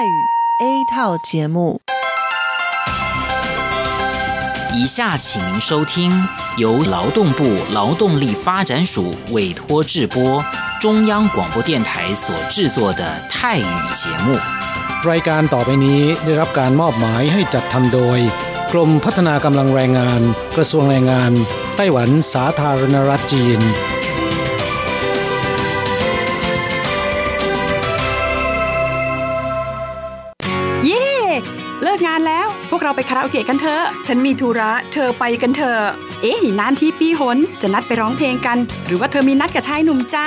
泰语 A 套节目。以下请您收听由劳动部劳动力发展署委托制播，中央广播电台所制作的泰语节目。รายการต่อไปนี้ได้รับการมอบหมายให้จัดทำโดยกรมพัฒนากำลังแรงงานกระทรวงแรงงานไต้หวันสาธารณรัฐจีนเลิกงานแล้วพวกเราไปคาราโอเกะกันเถอะฉันมีธุระเธอไปกันเถอะเอ๊ะนานที่ปีหนจะนัดไปร้องเพลงกันหรือว่าเธอมีนัดกับชายหนุ่มจ้า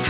ห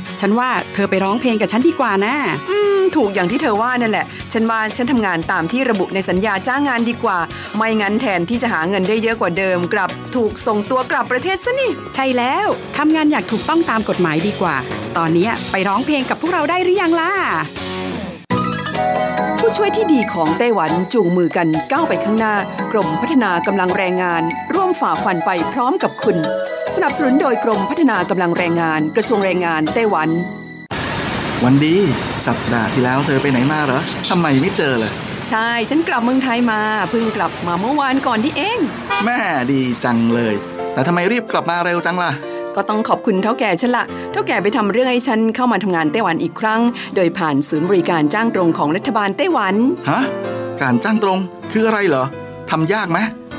ฉันว่าเธอไปร้องเพลงกับฉันดีกว่านะถูกอย่างที่เธอว่านั่นแหละฉันว่าฉันทำงานตามที่ระบุในสัญญาจ้างงานดีกว่าไม่งั้นแทนที่จะหาเงินได้เยอะกว่าเดิมกลับถูกส่งตัวกลับประเทศซะนี่ใช่แล้วทำงานอย่างถูกต้องตามกฎหมายดีกว่าตอนนี้ไปร้องเพลงกับพวกเราได้หรือยังล่ะผู้ช่วยที่ดีของไต้หวันจูงมือกันก้าวไปข้างหน้ากรมพัฒนากำลังแรงงานร่วมฝ่าฟันไปพร้อมกับคุณสนับสนุนโดยกรมพัฒนากำลังแรงงานกระทรวงแรงงานไต้หวันวันดีสัปดาห์ที่แล้วเธอไปไหนมาเหรอทำไมไม่เจอเลยใช่ฉันกลับเมืองไทยมาเพิ่งกลับมาเมื่อวานก่อนที่เองแม่ดีจังเลยแต่ทำไมรีบกลับมาเร็วจังล่ะก็ต้องขอบคุณเฒ่าแก่ฉันละเฒ่าแก่ไปทำเรื่องให้ฉันเข้ามาทำงานไต้หวันอีกครั้งโดยผ่านศูนย์บริการจ้างตรงของรัฐบาลไต้หวันฮะการจ้างตรงคืออะไรเหรอทำยากไหม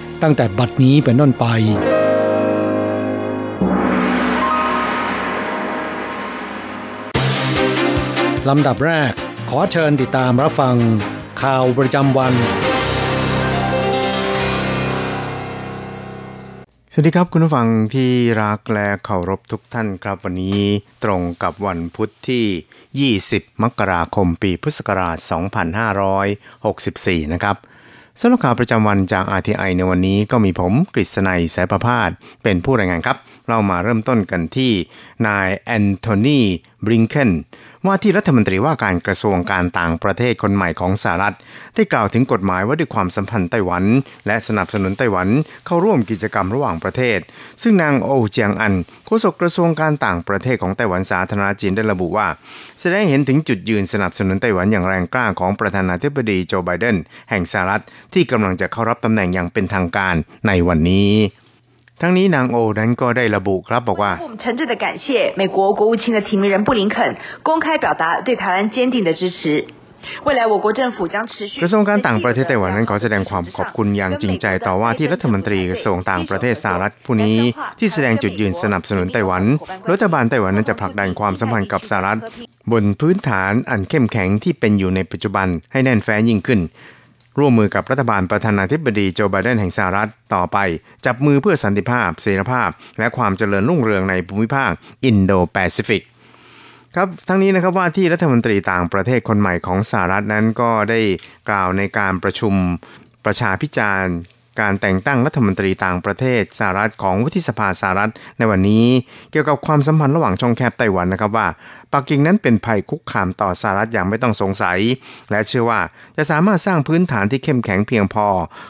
ตั้งแต่บัดนี้เป็นต้นไปลำดับแรกขอเชิญติดตามรับฟังข่าวประจำวันสวัสดีครับคุณผู้ฟังที่รักและเคารพทุกท่านครับวันนี้ตรงกับวันพุธที่20มกราคมปีพุทธศักราช2564นะครับสำหรับข่าวประจำวันจาก RTI ในวันนี้ก็มีผมกฤษณัยสายประภาสเป็นผู้รายงานครับเรามาเริ่มต้นกันที่นายแอนโทนี บลิงเคนว่าที่รัฐมนตรีว่าการกระทรวงการต่างประเทศคนใหม่ของสหรัฐได้กล่าวถึงกฎหมายว่าด้วยความสัมพันธ์ไต้หวันและสนับสนุนไต้หวันเข้าร่วมกิจกรรมระหว่างประเทศซึ่งนางโอเจียงอันโฆษกกระทรวงการต่างประเทศของไต้หวันสาธารณรัฐจีนได้ระบุว่าแสดงเห็นถึงจุดยืนสนับสนุนไต้หวันอย่างแรงกล้าของประธานาธิบดีโจไบเดนแห่งสหรัฐที่กำลังจะเข้ารับตำแหน่งอย่างเป็นทางการในวันนี้ทั้งนี้นางโอนั้นก็ได้ระบุครับบอกว่ากระทรวงการต่างประเทศไต้หวันนั้นขอแสดงความขอบคุณอย่างจริงใจต่อว่าที่รัฐมนตรีกระทรวงต่างประเทศสหรัฐผู้นี้ที่แสดงจุดยืนสนับสนุนไต้หวันรัฐบาลไต้หวันนั้นจะผลักดันความสัมพันธ์กับสหรัฐบนพื้นฐานอันเข้มแข็งที่เป็นอยู่ในปัจจุบันให้แน่นแฟ้นยิ่งขึ้นร่วมมือกับรัฐบาลประธานาธิบดีโจไบเดนแห่งสหรัฐต่อไปจับมือเพื่อสันติภาพเสรีภาพและความเจริญรุ่งเรืองในภูมิภาคอินโดแปซิฟิกครับทั้งนี้นะครับว่าที่รัฐมนตรีต่างประเทศคนใหม่ของสหรัฐนั้นก็ได้กล่าวในการประชุมประชาพิจารณ์การแต่งตั้งรัฐมนตรีต่างประเทศสหรัฐของวุฒิสภาสหรัฐในวันนี้เกี่ยวกับความสัมพันธ์ระหว่างช่องแคบไต้หวันนะครับว่าปักกิ่งนั้นเป็นภัยคุกคามต่อสหรัฐอย่างไม่ต้องสงสัยและเชื่อว่าจะสามารถสร้างพื้นฐานที่เข้มแข็งเพียงพอ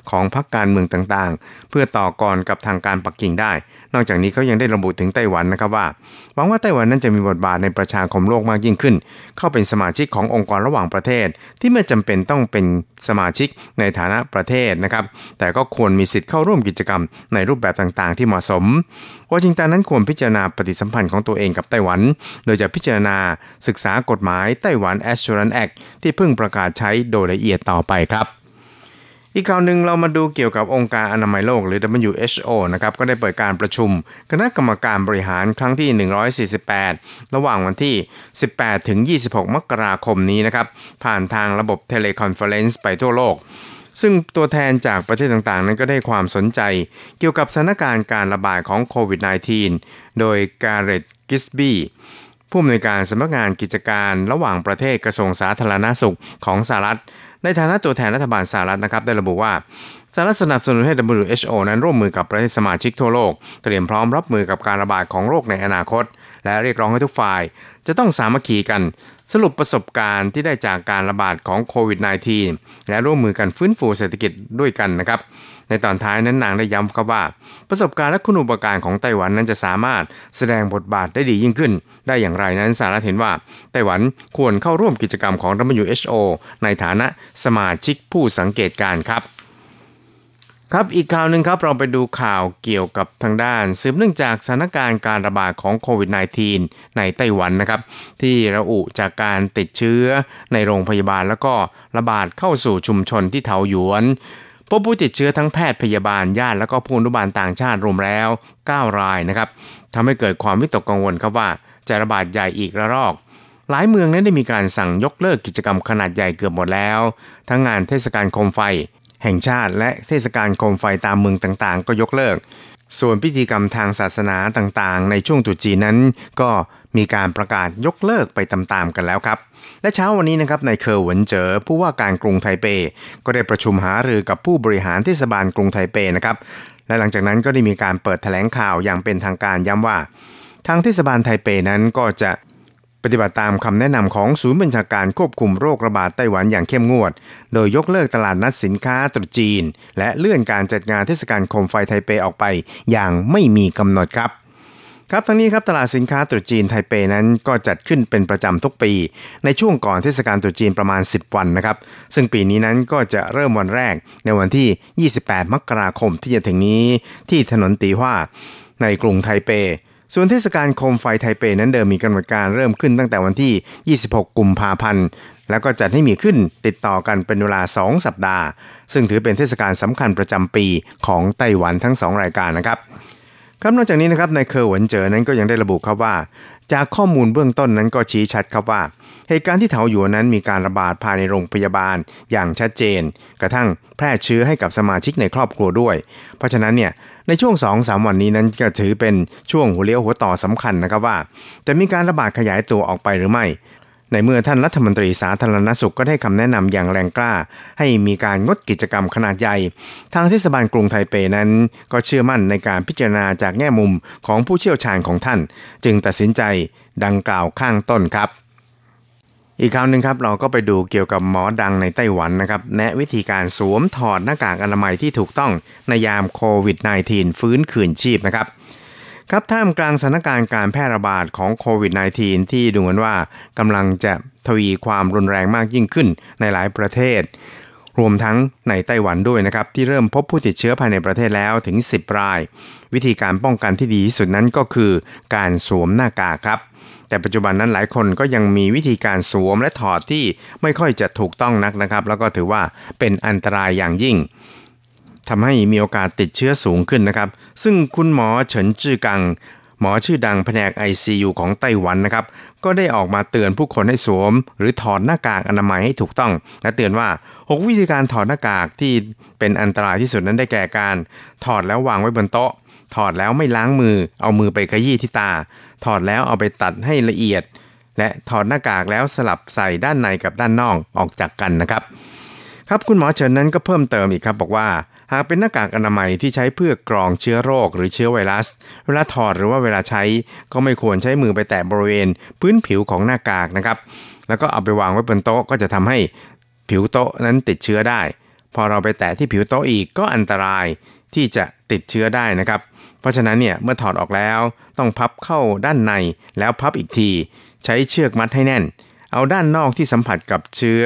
ของพรรคการเมืองต่างๆเพื่อต่อกรกับทางการปักกิ่งได้นอกจากนี้เขายังได้ระบุถึงไต้หวันนะครับว่าหวังว่าไต้หวันนั้นจะมีบทบาทในประชาคมโลกมากยิ่งขึ้นเข้าเป็นสมาชิกขององค์กรระหว่างประเทศที่ไม่จำเป็นต้องเป็นสมาชิกในฐานะประเทศนะครับแต่ก็ควรมีสิทธิ์เข้าร่วมกิจกรรมในรูปแบบต่างๆที่เหมาะสมวอชิงตันนั้นควรพิจารณาปฏิสัมพันธ์ของตัวเองกับไต้หวันโดยจะพิจารณาศึกษากฎหมายไต้หวัน Assurance Act ที่เพิ่งประกาศใช้โดยละเอียดต่อไปครับอีกข่าวหนึ่งเรามาดูเกี่ยวกับองค์การอนามัยโลกหรือ WHO นะครับก็ได้เปิดการประชุมคณะกรรมการบริหารครั้งที่148ระหว่างวันที่18ถึง26มกราคมนี้นะครับผ่านทางระบบเทเลคอนเฟอเรนซ์ไปทั่วโลกซึ่งตัวแทนจากประเทศต่างๆนั้นก็ได้ความสนใจเกี่ยวกับสถานการณ์การระบาดของโควิด -19 โดยการ์เร็ต กิสบี้ผู้อำนวยการสำนักงานกิจการระหว่างประเทศกระทรวงสาธารณสุขของสหรัฐในฐานะตัวแทนรัฐบาลสหรัฐนะครับได้ระบุว่าสหรัฐสนับสนุนให้ WHO นั้นร่วมมือกับประเทศสมาชิกทั่วโลกเตรียมพร้อมรับมือกับการระบาดของโรคในอนาคตและเรียกร้องให้ทุกฝ่ายจะต้องสามัคคีกันสรุปประสบการณ์ที่ได้จากการระบาดของโควิด -19 และร่วมมือกันฟื้นฟูเศรษฐกิจด้วยกันนะครับในตอนท้ายนั้นนางได้ย้ำครับว่าประสบการณ์และคุณูปการของไต้หวันนั้นจะสามารถแสดงบทบาทได้ดียิ่งขึ้นได้อย่างไรนั้นสหรัฐเห็นว่าไต้หวันควรเข้าร่วมกิจกรรมของ WHO ในฐานะสมาชิกผู้สังเกตการณ์ครับครับอีกข่าวนึงครับเราไปดูข่าวเกี่ยวกับทางด้านสืบเนื่องจากสถานการณ์การระบาดของโควิด -19 ในไต้หวันนะครับที่ระอุจากการติดเชื้อในโรงพยาบาลแล้วก็ระบาดเข้าสู่ชุมชนที่เถาหยวนพบผู้ติดเชื้อทั้งแพทย์พยาบาลญาติแล้วก็ผู้อนุบาลต่างชาติรวมแล้ว9รายนะครับทำให้เกิดความวิตกกังวลครับว่าจะระบาดใหญ่อีกระลอกหลายเมืองนั้นได้มีการสั่งยกเลิกกิจกรรมขนาดใหญ่เกือบหมดแล้วทั้งงานเทศกาลโคมไฟแห่งชาติและเทศกาลโคมไฟตามเมืองต่างๆก็ยกเลิกส่วนพิธีกรรมทางศาสนาต่างๆในช่วงตรุษจีนนั้นก็มีการประกาศยกเลิกไปตามๆกันแล้วครับและเช้าวันนี้นะครับนายเคอหวนเจ๋อผู้ว่าการกรุงไทเปก็ได้ประชุมหารือกับผู้บริหารเทศบาลกรุงไทเปนะครับและหลังจากนั้นก็ได้มีการเปิดแถลงข่าวอย่างเป็นทางการย้ำว่าทางเทศบาลไทเปนั้นก็จะปฏิบัติตามคำแนะนำของศูนย์บัญชาการควบคุมโรคระบาดไต้หวันอย่างเข้มงวดโดยยกเลิกตลาดนัดสินค้าตรุษจีนและเลื่อนการจัดงานเทศกาลโคมไฟไทเปออกไปอย่างไม่มีกำหนดครับครับทั้งนี้ครับตลาดสินค้าตรุษจีนไทเปนั้นก็จัดขึ้นเป็นประจำทุกปีในช่วงก่อนเทศกาลตรุษจีนประมาณ10วันนะครับซึ่งปีนี้นั้นก็จะเริ่มวันแรกในวันที่28มกราคมที่จะถึงนี้ที่ถนนตีฮวาในกรุงไทเปส่วนเทศกาลโคมไฟไทเปนั้นเดิมมีกำหนดการเริ่มขึ้นตั้งแต่วันที่26กุมภาพันธ์แล้วก็จัดให้มีขึ้นติดต่อกันเป็นเวลา2สัปดาห์ซึ่งถือเป็นเทศกาลสำคัญประจำปีของไต้หวันทั้ง2รายการนะครับครับนอกจากนี้นะครับนายเคอหวนเจ๋อนั้นก็ยังได้ระบุครับว่าจากข้อมูลเบื้องต้นนั้นก็ชี้ชัดครับว่าเหตุการณ์ที่เถาหยวนนั้นมีการระบาดภายในโรงพยาบาลอย่างชัดเจนกระทั่งแพร่เชื้อให้กับสมาชิกในครอบครัวด้วยเพราะฉะนั้นเนี่ยในช่วง 2-3 วันนี้นั้นก็ถือเป็นช่วงหัวเลี้ยวหัวต่อสำคัญนะครับว่าจะมีการระบาดขยายตัวออกไปหรือไม่ ในเมื่อท่านรัฐมนตรีสาธารณสุขก็ได้คำแนะนำอย่างแรงกล้าให้มีการงดกิจกรรมขนาดใหญ่ทางเทศบาลกรุงไทเปนั้นก็เชื่อมั่นในการพิจารณาจากแง่มุมของผู้เชี่ยวชาญของท่านจึงตัดสินใจดังกล่าวข้างต้นครับอีกคราวนึงครับเราก็ไปดูเกี่ยวกับหมอดังในไต้หวันนะครับแนะวิธีการสวมถอดหน้ากากอนามัยที่ถูกต้องในยามโควิด -19 ฟื้นคืนชีพนะครับครับท่ามกลางสถานการณ์การแพร่ระบาดของโควิด -19 ที่ดูเหมือนว่ากำลังจะทวีความรุนแรงมากยิ่งขึ้นในหลายประเทศรวมทั้งในไต้หวันด้วยนะครับที่เริ่มพบผู้ติดเชื้อภายในประเทศแล้วถึง10รายวิธีการป้องกันที่ดีที่สุดนั้นก็คือการสวมหน้ากากครับแต่ปัจจุบันนั้นหลายคนก็ยังมีวิธีการสวมและถอดที่ไม่ค่อยจะถูกต้องนักนะครับแล้วก็ถือว่าเป็นอันตรายอย่างยิ่งทำให้มีโอกาสติดเชื้อสูงขึ้นนะครับซึ่งคุณหมอเฉินจื้อกังหมอชื่อดังแผนก ICU ของไต้หวันนะครับก็ได้ออกมาเตือนผู้คนให้สวมหรือถอดหน้ากากอนามัยให้ถูกต้องและเตือนว่า6วิธีการถอดหน้ากากที่เป็นอันตรายที่สุดนั้นได้แก่การถอดแล้ววางไว้บนโต๊ะถอดแล้วไม่ล้างมือเอามือไปขยี้ที่ตาถอดแล้วเอาไปตัดให้ละเอียดและถอดหน้ากากแล้วสลับใส่ด้านในกับด้านนอกออกจากกันนะครับครับคุณหมอเฉินนั้นก็เพิ่มเติมอีกครับบอกว่าหากเป็นหน้ากากอนามัยที่ใช้เพื่อกรองเชื้อโรคหรือเชื้อไวรัสเวลาถอดหรือว่าเวลาใช้ก็ไม่ควรใช้มือไปแตะบริเวณพื้นผิวของหน้ากากนะครับแล้วก็เอาไปวางไว้บนโต๊ะก็จะทำให้ผิวโต๊ะนั้นติดเชื้อได้พอเราไปแตะที่ผิวโต๊ะอีกก็อันตรายที่จะติดเชื้อได้นะครับเพราะฉะนั้นเนี่ยเมื่อถอดออกแล้วต้องพับเข้าด้านในแล้วพับอีกทีใช้เชือกมัดให้แน่นเอาด้านนอกที่สัมผัสกับเชื้อ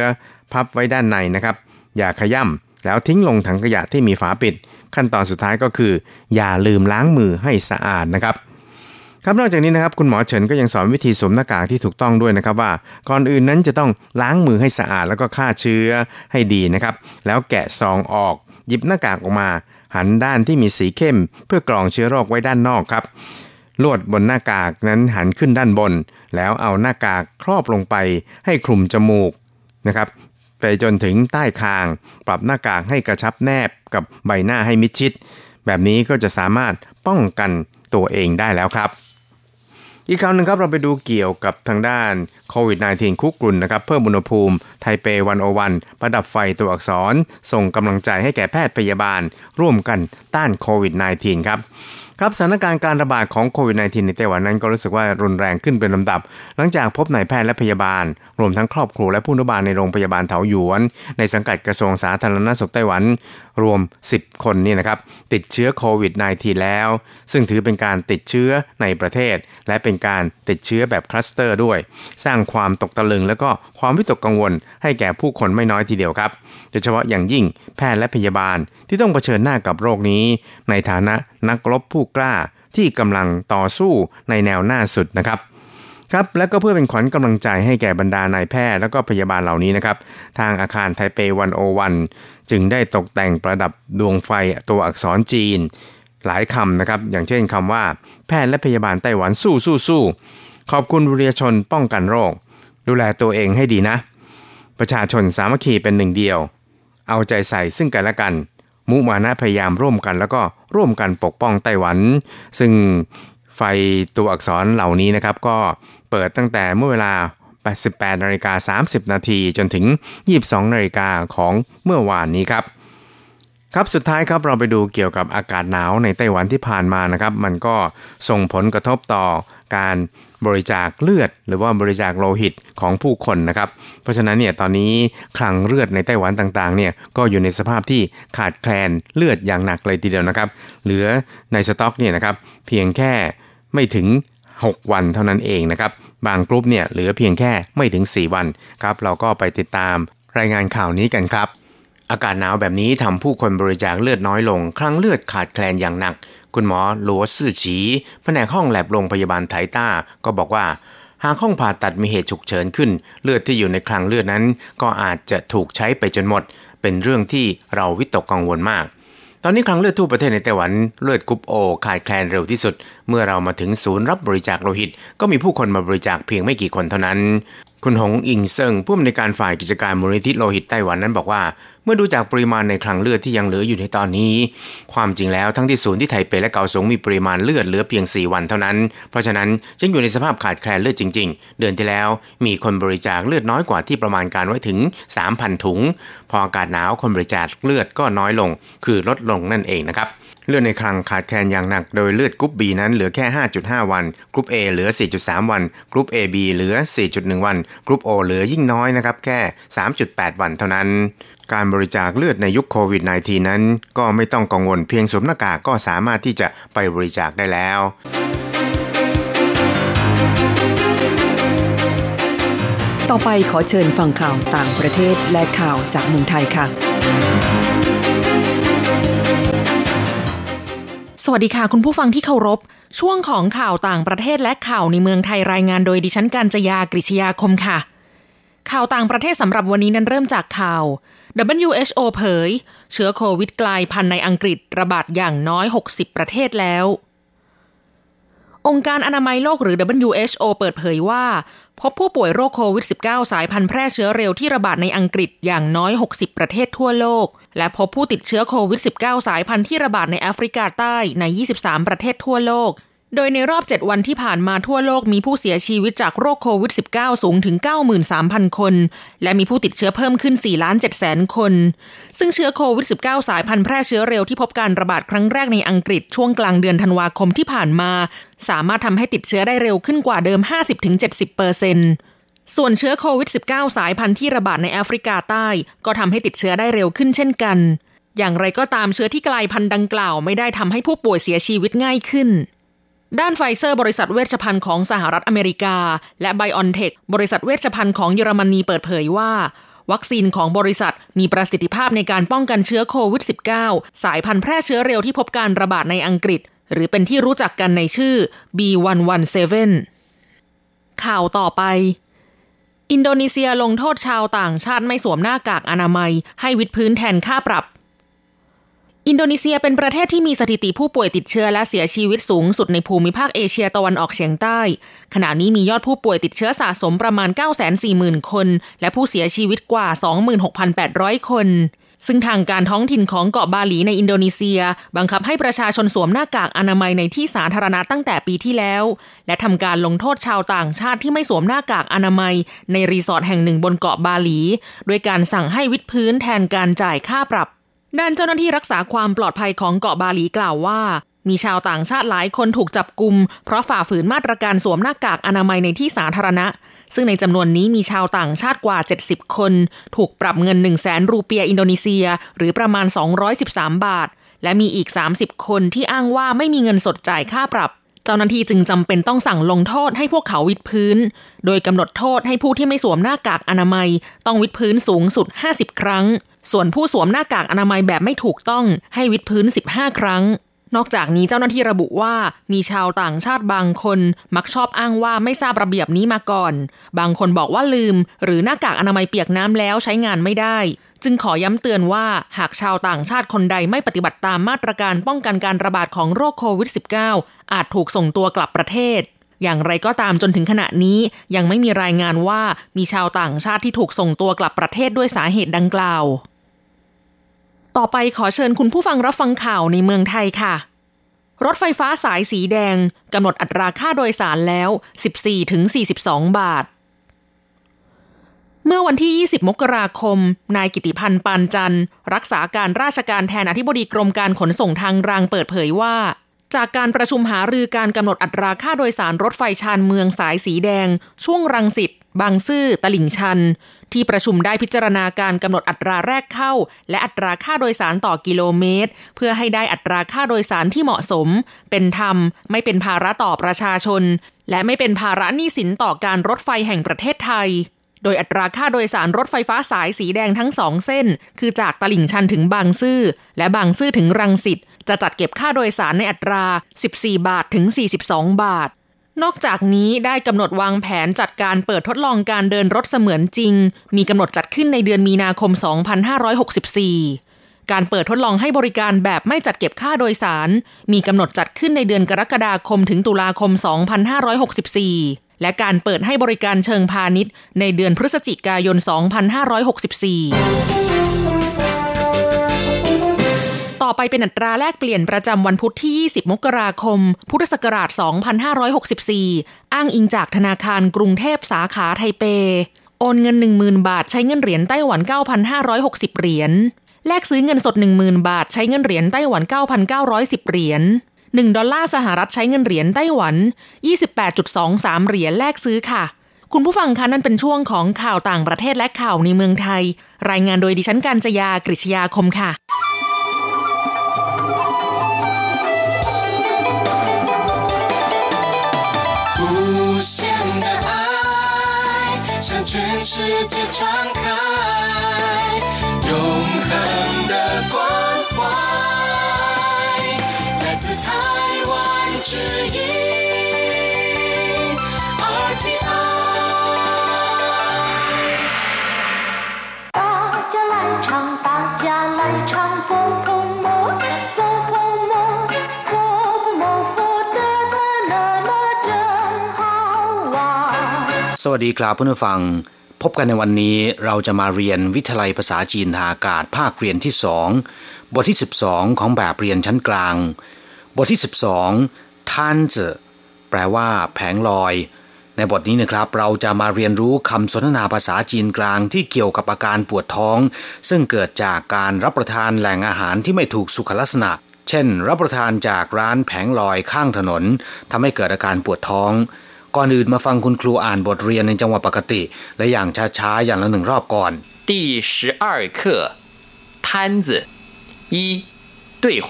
พับไว้ด้านในนะครับอย่าขย่ำแล้วทิ้งลงถังขยะที่มีฝาปิดขั้นตอนสุดท้ายก็คืออย่าลืมล้างมือให้สะอาดนะครับครับนอกจากนี้นะครับคุณหมอเฉินก็ยังสอนวิธีสวมหน้ากากที่ถูกต้องด้วยนะครับว่าก่อนอื่นนั้นจะต้องล้างมือให้สะอาดแล้วก็ฆ่าเชื้อให้ดีนะครับแล้วแกะซองออกหยิบหน้ากากออกมาหันด้านที่มีสีเข้มเพื่อกรองเชื้อโรคไว้ด้านนอกครับลวดบนหน้ากากนั้นหันขึ้นด้านบนแล้วเอาหน้ากากครอบลงไปให้คลุมจมูกนะครับไปจนถึงใต้คางปรับหน้ากากให้กระชับแนบกับใบหน้าให้มิดชิดแบบนี้ก็จะสามารถป้องกันตัวเองได้แล้วครับอีกคราวนึงครับเราไปดูเกี่ยวกับทางด้านโควิด -19 คุกรุ่นนะครับเพิ่มอุณหภูมิไทเป101ประดับไฟตัวอักษรส่งกำลังใจให้แก่แพทย์พยาบาลร่วมกันต้านโควิด -19 ครับครับสถานการณ์การระบาดของโควิด -19 ในไต้หวันนั้นก็รู้สึกว่ารุนแรงขึ้นเป็นลำดับหลังจากพบนายแพทย์และพยาบาลรวมทั้งครอบครัวและผู้อนุบาลในโรงพยาบาลเถาหยวนในสังกัดกระทรวงสาธารณสุขไต้หวันรวม10คนนี่นะครับติดเชื้อโควิด -19 แล้วซึ่งถือเป็นการติดเชื้อในประเทศและเป็นการติดเชื้อแบบคลัสเตอร์ด้วยสร้างความตกตะลึงและก็ความวิตกกังวลให้แก่ผู้คนไม่น้อยทีเดียวครับโดยเฉพาะอย่างยิ่งแพทย์และพยาบาลที่ต้องเผชิญหน้ากับโรคนี้ในฐานะนักรบผู้กล้าที่กำลังต่อสู้ในแนวหน้าสุดนะครับครับและก็เพื่อเป็นขวัญกำลังใจให้แก่บรรดานายแพทย์และก็พยาบาลเหล่านี้นะครับทางอาคารไทเป101จึงได้ตกแต่งประดับดวงไฟตัวอักษรจีนหลายคำนะครับอย่างเช่นคำว่าแพทย์และพยาบาลไต้หวันสู้ๆขอบคุณประชาชนป้องกันโรคดูแลตัวเองให้ดีนะประชาชนสามัคคีเป็นหนึ่งเดียวเอาใจใส่ซึ่งกันและกันมุมานะพยายามร่วมกันแล้วก็ร่วมกันปกป้องไต้หวันซึ่งไฟตัวอักษรเหล่านี้นะครับก็เปิดตั้งแต่เมื่อเวลา 18:30 น.จนถึง 22:00 น.ของเมื่อวานนี้ครับครับสุดท้ายครับเราไปดูเกี่ยวกับอากาศหนาวในไต้หวันที่ผ่านมานะครับมันก็ส่งผลกระทบต่อการบริจาคเลือดหรือว่าบริจาคโลหิตของผู้คนนะครับเพราะฉะนั้นเนี่ยตอนนี้คลังเลือดในไต้หวันต่างๆเนี่ยก็อยู่ในสภาพที่ขาดแคลนเลือดอย่างหนักเลยทีเดียวนะครับเหลือในสต็อกเนี่ยนะครับเพียงแค่ไม่ถึง6วันเท่านั้นเองนะครับบางกรุ๊ปเนี่ยเหลือเพียงแค่ไม่ถึง4วันครับเราก็ไปติดตามรายงานข่าวนี้กันครับอากาศหนาวแบบนี้ทำผู้คนบริจาคเลือดน้อยลงคลังเลือดขาดแคลนอย่างหนักคุณหมอหลัวซื่อฉีแผนกห้องแลบโรงพยาบาลไทต้าก็บอกว่าหากห้องผ่าตัดมีเหตุฉุกเฉินขึ้นเลือดที่อยู่ในคลังเลือดนั้นก็อาจจะถูกใช้ไปจนหมดเป็นเรื่องที่เราวิตกกังวลมากตอนนี้คลังเลือดทั่วประเทศในไต้หวันเลือดกรุ๊ปโอขาดแคลนเร็วที่สุดเมื่อเรามาถึงศูนย์รับบริจาคโลหิตก็มีผู้คนมาบริจาคเพียงไม่กี่คนเท่านั้น คุณหงอิงเซิงผู้อำนวยการฝ่ายกิจการมูลนิธิโลหิตไต้หวันนั้นบอกว่าเมื่อดูจากปริมาณในคลังเลือดที่ยังเหลืออยู่ในตอนนี้ความจริงแล้วทั้งที่ศูนย์ที่ไทเปและเกาสงมีปริมาณเลือดเหลือเพียง4วันเท่านั้นเพราะฉะนั้นจึงอยู่ในสภาพขาดแคลนเลือดจริงๆเดือนที่แล้วมีคนบริจาคเลือดน้อยกว่าที่ประมาณการไว้ถึง 3,000 ถุงพออากาศหนาวคนบริจาคเลือดก็น้อยลงคือลดลงนั่นเองนะครับเลือดในคลังขาดแคลนอย่างหนักโดยเลือดกรุ๊ป B นั้นเหลือแค่ 5.5 วันกรุ๊ป A เหลือ 4.3 วันกรุ๊ป AB เหลือ 4.1 วันกรุ๊ป O เหลือยิ่งน้อยนะครับแค่ 3.8 วันเท่านั้นการบริจาคเลือดในยุคโควิด -19 นั้นก็ไม่ต้องกังวลเพียงสวมหน้ากากก็สามารถที่จะไปบริจาคได้แล้วต่อไปขอเชิญฟังข่าวต่างประเทศและข่าวจากเมืองไทยค่ะสวัสดีค่ะคุณผู้ฟังที่เคารพช่วงของข่าวต่างประเทศและข่าวในเมืองไทยรายงานโดยดิฉันกัญจยากฤษยาคมค่ะข่าวต่างประเทศสำหรับวันนี้นั้นเริ่มจากข่าว WHO เผยเชื้อโควิดกลายพันธุ์ในอังกฤษระบาดอย่างน้อย60ประเทศแล้วองค์การอนามัยโลกหรือ WHO เปิดเผยว่าพบผู้ป่วยโรคโควิด -19 สายพันธุ์แพร่เชื้อเร็วที่ระบาดในอังกฤษอย่างน้อย60ประเทศทั่วโลกและพบผู้ติดเชื้อโควิด -19 สายพันธุ์ที่ระบาดในแอฟริกาใต้ใน23ประเทศทั่วโลกโดยในรอบ7วันที่ผ่านมาทั่วโลกมีผู้เสียชีวิตจากโรคโควิด -19 สูงถึง 93,000 คนและมีผู้ติดเชื้อเพิ่มขึ้น 4,700,000 คนซึ่งเชื้อโควิด -19 สายพันธุ์แพร่เชื้อเร็วที่พบการระบาดครั้งแรกในอังกฤษช่วงกลางเดือนธันวาคมที่ผ่านมาสามารถทำให้ติดเชื้อได้เร็วขึ้นกว่าเดิม 50-70%ส่วนเชื้อโควิด -19 สายพันธุ์ที่ระบาดในแอฟริกาใต้ก็ทำให้ติดเชื้อได้เร็วขึ้นเช่นกันอย่างไรก็ตามเชื้อที่กลายพันธุ์ดังกล่าวไม่ได้ทำให้ผู้ป่วยเสียชีวิตง่ายขึ้นด้านไฟเซอร์บริษัทเวชภัณฑ์ของสหรัฐอเมริกาและไบออนเทคบริษัทเวชภัณฑ์ของเยอรมนีเปิดเผยว่าวัคซีนของบริษัทมีประสิทธิภาพในการป้องกันเชื้อโควิด -19 สายพันธุ์แพร่เชื้อเร็วที่พบการระบาดในอังกฤษหรือเป็นที่รู้จักกันในชื่อ B.1.1.7 ข่าวต่อไปอินโดนีเซียลงโทษชาวต่างชาติไม่สวมหน้ากากอนามัยให้วิดพื้นแทนค่าปรับอินโดนีเซียเป็นประเทศที่มีสถิติผู้ป่วยติดเชื้อและเสียชีวิตสูงสุดในภูมิภาคเอเชียตะวันออกเฉียงใต้ขณะนี้มียอดผู้ป่วยติดเชื้อสะสมประมาณ 940,000 คนและผู้เสียชีวิตกว่า 26,800 คนซึ่งทางการท้องถิ่นของเกาะบาหลีในอินโดนีเซียบังคับให้ประชาชนสวมหน้ากากอนามัยในที่สาธารณะตั้งแต่ปีที่แล้วและทำการลงโทษชาวต่างชาติที่ไม่สวมหน้ากากอนามัยในรีสอร์ทแห่งหนึ่งบนเกาะบาหลีด้วยการสั่งให้วิดพื้นแทนการจ่ายค่าปรับด้านเจ้าหน้าที่รักษาความปลอดภัยของเกาะบาหลีกล่าวว่ามีชาวต่างชาติหลายคนถูกจับกุมเพราะฝ่าฝืนมาตรการสวมหน้ากากอนามัยในที่สาธารณะซึ่งในจำนวนนี้มีชาวต่างชาติกว่า70คนถูกปรับเงิน 100,000 รูเปียอินโดนีเซียหรือประมาณ213บาทและมีอีก30คนที่อ้างว่าไม่มีเงินสดจ่ายค่าปรับเจ้าหน้าที่จึงจำเป็นต้องสั่งลงโทษให้พวกเขาวิดพื้นโดยกำหนดโทษให้ผู้ที่ไม่สวมหน้ากากอนามัยต้องวิดพื้นสูงสุด50ครั้งส่วนผู้สวมหน้ากากอนามัยแบบไม่ถูกต้องให้วิดพื้น15ครั้งนอกจากนี้เจ้าหน้าที่ระบุว่ามีชาวต่างชาติบางคนมักชอบอ้างว่าไม่ทราบระเบียบนี้มาก่อนบางคนบอกว่าลืมหรือหน้ากากอนามัยเปียกน้ำแล้วใช้งานไม่ได้จึงขอย้ำเตือนว่าหากชาวต่างชาติคนใดไม่ปฏิบัติตามมาตรการป้องกันการระบาดของโรคโควิด -19 อาจถูกส่งตัวกลับประเทศอย่างไรก็ตามจนถึงขณะนี้ยังไม่มีรายงานว่ามีชาวต่างชาติที่ถูกส่งตัวกลับประเทศด้วยสาเหตุดังกล่าวต่อไปขอเชิญคุณผู้ฟังรับฟังข่าวในเมืองไทยค่ะรถไฟฟ้าสายสีแดงกำหนดอัตราค่าโดยสารแล้ว 14-42 บาทเมื่อวันที่20มกราคมนายกิติพันธ์ปานจันทร์รักษาการราชการแทนอธิบดีกรมการขนส่งทางรางเปิดเผยว่าจากการประชุมหารือการกำหนดอัตราค่าโดยสารรถไฟชานเมืองสายสีแดงช่วงรังสิตบางซื่อตลิ่งชันที่ประชุมได้พิจารณาการกำหนดอัตราแรกเข้าและอัตราค่าโดยสารต่อกิโลเมตรเพื่อให้ได้อัตราค่าโดยสารที่เหมาะสมเป็นธรรมไม่เป็นภาระต่อประชาชนและไม่เป็นภาระหนี้สินต่อการรถไฟแห่งประเทศไทยโดยอัตราค่าโดยสารรถไฟฟ้าสายสีแดงทั้ง2เส้นคือจากตลิ่งชันถึงบางซื่อและบางซื่อถึงรังสิตจะจัดเก็บค่าโดยสารในอัตรา14บาทถึง42บาทนอกจากนี้ได้กำหนดวางแผนจัดการเปิดทดลองการเดินรถเสมือนจริงมีกำหนดจัดขึ้นในเดือนมีนาคม2564การเปิดทดลองให้บริการแบบไม่จัดเก็บค่าโดยสารมีกำหนดจัดขึ้นในเดือนกรกฎาคมถึงตุลาคม2564 และการเปิดให้บริการเชิงพาณิชย์ในเดือนพฤศจิกายน 2564ต่อไปเป็นอัตราแลกเปลี่ยนประจำวันพุธที่20มกราคมพุทธศักราช2564อ้างอิงจากธนาคารกรุงเทพสาขาไทเปโอนเงิน 10,000 บาทใช้เงินเหรียญไต้หวัน 9,560 เหรียญแลกซื้อเงินสด 10,000 บาทใช้เงินเหรียญไต้หวัน 9,910 เหรียญ1ดอลลาร์สหรัฐใช้เงินเหรียญไต้หวัน 28.23 เหรียญแลกซื้อค่ะคุณผู้ฟังคะนั่นเป็นช่วงของข่าวต่างประเทศและข่าวในเมืองไทยรายงานโดยดิฉันกัญจยากฤษยาคมค่ะ世界传开永恒的关怀来自台湾之音 RTI 大家来唱大家来唱风风魔สวัสดีครับเพื่อนผู้ฟังพบกันในวันนี้เราจะมาเรียนวิทยาลัยภาษาจีนทางอากาศภาคเรียนที่2บทที่12ของแบบเรียนชั้นกลางบทที่12ท่านเจแปลว่าแผงลอยในบทนี้นะครับเราจะมาเรียนรู้คำสนทนาภาษาจีนกลางที่เกี่ยวกับอาการปวดท้องซึ่งเกิดจากการรับประทานแหล่งอาหารที่ไม่ถูกสุขลักษณะเช่นรับประทานจากร้านแผงลอยข้างถนนทำให้เกิดอาการปวดท้องก่อนอื่นมาฟังคุณครูอ่านบทเรียนในจังหวะปกติและอย่างช้าๆอย่างละ1รอบก่อนที่12课摊子一对话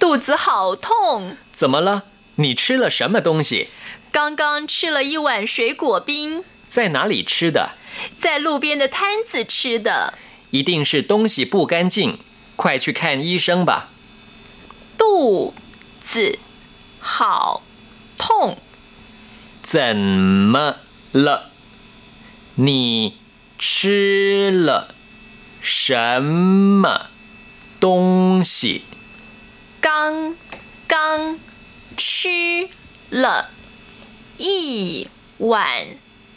肚子好痛怎么了你吃了什么东西刚刚吃了一碗水果冰在哪里吃的在路边的摊子吃的一定是东西不干净快去看医生吧肚子好痛怎么了？你吃了什么东西？刚刚吃了一碗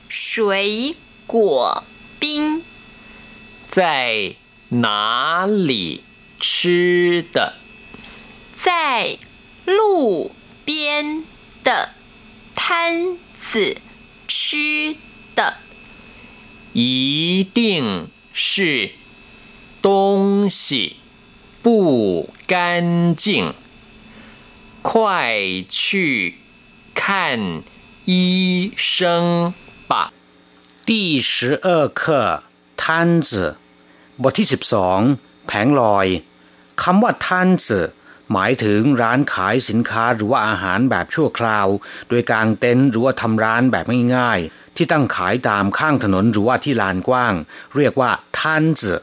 水果冰。在哪里吃的？在路边的。摊子吃的一定是东西不干净快去看医生吧第12课摊子บทที่12แผงลอยคำว่า摊子หมายถึงร้านขายสินค้าหรือว่าอาหารแบบชั่วคราวโดยกางเต็นท์หรือว่าทำร้านแบบง่ายๆที่ตั้งขายตามข้างถนนหรือว่าที่ลานกว้างเรียกว่าทันจื่อ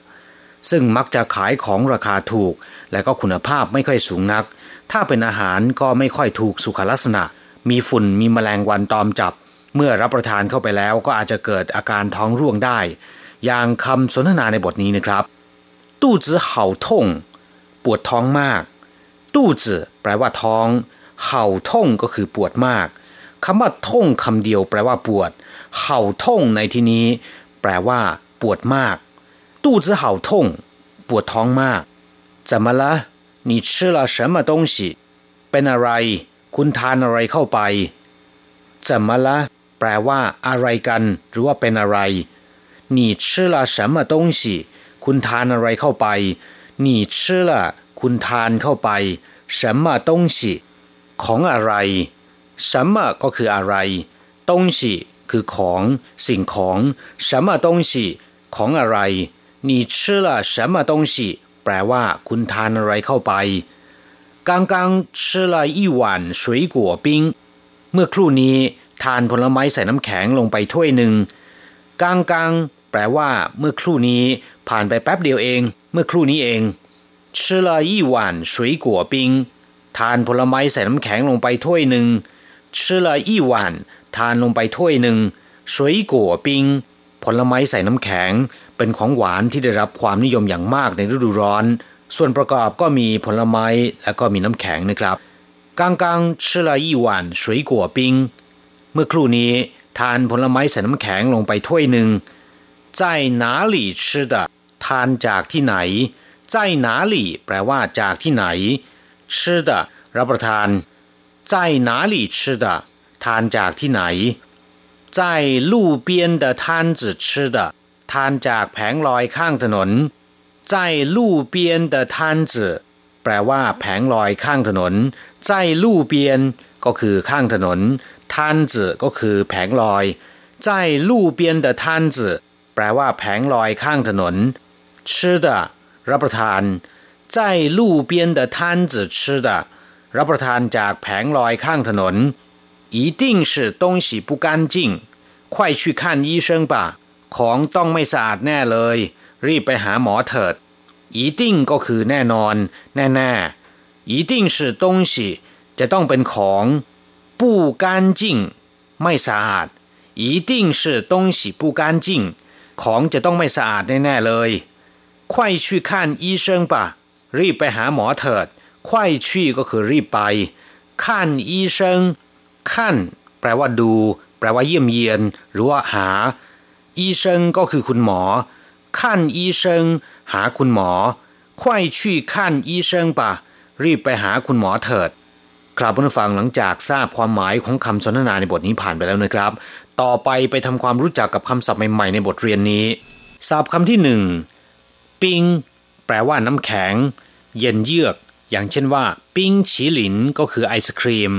ซึ่งมักจะขายของราคาถูกและก็คุณภาพไม่ค่อยสูงนักถ้าเป็นอาหารก็ไม่ค่อยถูกสุขลักษณะมีฝุ่นมีแมลงวันตอมจับเมื่อรับประทานเข้าไปแล้วก็อาจจะเกิดอาการท้องร่วงได้อย่างคำสนทนาในบทนี้นะครับตู้จื่อเห่าท่งปวดท้องมากตู้จื่อแปลว่าท้องเห่าท่งก็คือปวดมากคำว่าท่งคำเดียวแปลว่าปวดเห่าท่งในที่นี้แปลว่าปวดมากตู้จื่อเห่าท่งปวดท้องมาก怎么了你吃了什么东西เป็นอะไรคุณทานอะไรเข้าไป怎么了แปลว่าอะไรกันหรือว่าเป็นอะไร你吃了什么东西คุณทานอะไรเข้าไป你吃了คุณทานเข้าไป什么东西ของอะไร什么ก็คืออะไร东西คือของสิ่งของ什么东西ของอะไร你吃了什么东西แปลว่าคุณทานอะไรเข้าไป刚刚吃了一碗水果冰เมื่อครู่นี้ทานผลไม้ใส่น้ำแข็งลงไปถ้วยนึง刚刚แปลว่าเมื่อครู่นี้ผ่านไปแป๊บเดียวเองเมื่อครู่นี้เอง吃了一碗水果冰ทานผลไม้ใส่น้ำแข็งลงไปถ้วยนึง吃了一碗ทานลงไปถ้วยนึง水果冰ผลไม้ใส่น้ำแข็งเป็นของหวานที่ได้รับความนิยมอย่างมากในฤดูร้อนส่วนประกอบก็มีผลไม้และก็มีน้ำแข็งนะครับ刚刚吃了一碗水果冰เมื่อครู่นี้ทานผลไม้ใส่น้ำแข็งลงไปถ้วยหนึ่ง在哪里吃的ทานจากที่ไหน在哪里แปลว่าจากที่ไหน吃的รับประทาน在哪里吃的ทานจากที่ไหน在路边的摊子吃的ทานจากแผงลอยข้างถนน在路边的摊子แปลว่าแผงลอยข้างถนน在路边ก็คือข้างถนน摊子ก็คือแผงลอย在路边的摊子แปลว่าแผงลอยข้างถนน吃的รับประทาน在路边的摊子吃的รับประทานจากแผงลอยข้างถนน一定是东西不干净快去看医生吧ของต้องไม่สะอาดแน่เลยรีบไปหาหมอเถิดอีติ้งก็คือแน่นอนแน่ๆอีติ้ง是东西จะต้องเป็นของ不干净ไม่สะอาด一定是东西不干净ของจะต้องไม่สะอาดแน่ๆเลย快去看医生吧รีบไปหาหมอเถิด快去ก็คือรีบไป看医生ขั้นแปลว่าดูแปลว่าเยี่ยมเยียนหรือว่าหาอีเซิงก็คือคุณหมอขั้นอีเซิงหาคุณหมอควายชี่ขั้นอีเซิงป่ะรีบไปหาคุณหมอเถิดครับเพื่อนฟังหลังจากทราบความหมายของคำสนทนาในบทนี้ผ่านไปแล้วนะครับต่อไปทำความรู้จักกับคำศัพท์ใหม่ๆในบทเรียนนี้ศัพท์คำที่หนึ่งปิงแปลว่าน้ำแข็งเย็นเยือกอย่างเช่นว่าปิงฉีหลินก็คือไอศครีม